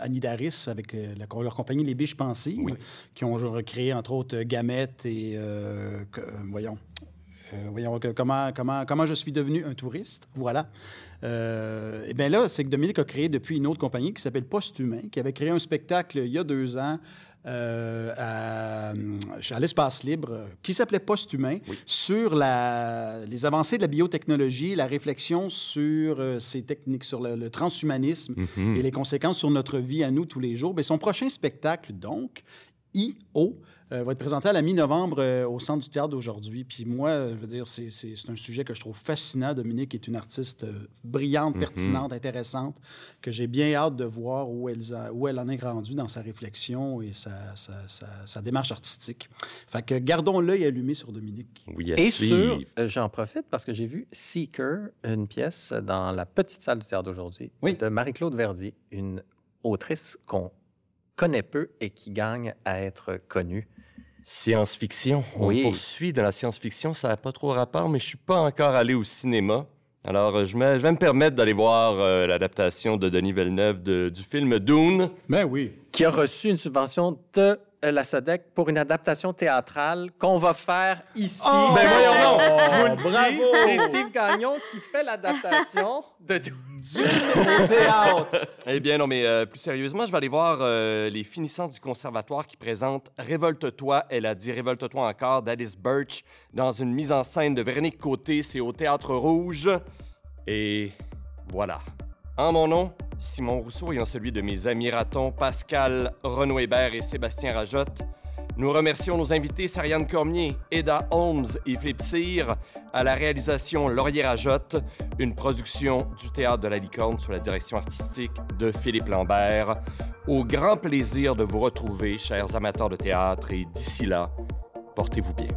Annie Daris, avec leur compagnie Les Biches Pensives, qui ont recréé, entre autres, Gamette et... voyons, comment je suis devenu un touriste, voilà. Et bien là, c'est que Dominique a créé depuis une autre compagnie qui s'appelle Posthumain, qui avait créé un spectacle il y a 2 ans à l'espace libre, qui s'appelait Posthumain, oui, sur les avancées de la biotechnologie, la réflexion sur ces techniques, sur le transhumanisme, mm-hmm, et les conséquences sur notre vie à nous tous les jours. Bien, son prochain spectacle, donc, I.O., va être présenté à la mi-novembre au Centre du Théâtre d'aujourd'hui. Puis moi, je veux dire, c'est un sujet que je trouve fascinant. Dominique est une artiste brillante, pertinente, intéressante, que j'ai bien hâte de voir où elle en est rendue dans sa réflexion et sa démarche artistique. Fait que gardons l'œil allumé sur Dominique. Oui, et sur... j'en profite parce que j'ai vu Seeker, une pièce dans la petite salle du Théâtre d'aujourd'hui, oui, de Marie-Claude Verdier, une autrice qu'on connaît peu et qui gagne à être connue. Science-fiction. Oui. On poursuit dans la science-fiction. Ça n'a pas trop rapport, mais je ne suis pas encore allé au cinéma. Alors, je vais me permettre d'aller voir l'adaptation de Denis Villeneuve du film Dune. Ben oui. Qui a reçu une subvention de la Sodec pour une adaptation théâtrale qu'on va faire ici. Oh, ben voyons donc! Je vous le dis, c'est Steve Gagnon qui fait l'adaptation de Dune. Au théâtre. Eh bien, non, mais plus sérieusement, je vais aller voir les finissants du Conservatoire qui présentent « Révolte-toi », elle a dit « Révolte-toi encore » d'Alice Birch dans une mise en scène de Véronique Côté, c'est au Théâtre Rouge. Et voilà. En mon nom, Simon Rousseau et en celui de mes amis ratons, Pascal, Renaud Hébert et Sébastien Rajotte, nous remercions nos invités Sarianne Cormier, Eda Holmes et Philippe Cyr, à la réalisation Laurier Rajotte, une production du Théâtre de la Licorne sous la direction artistique de Philippe Lambert. Au grand plaisir de vous retrouver, chers amateurs de théâtre, et d'ici là, portez-vous bien.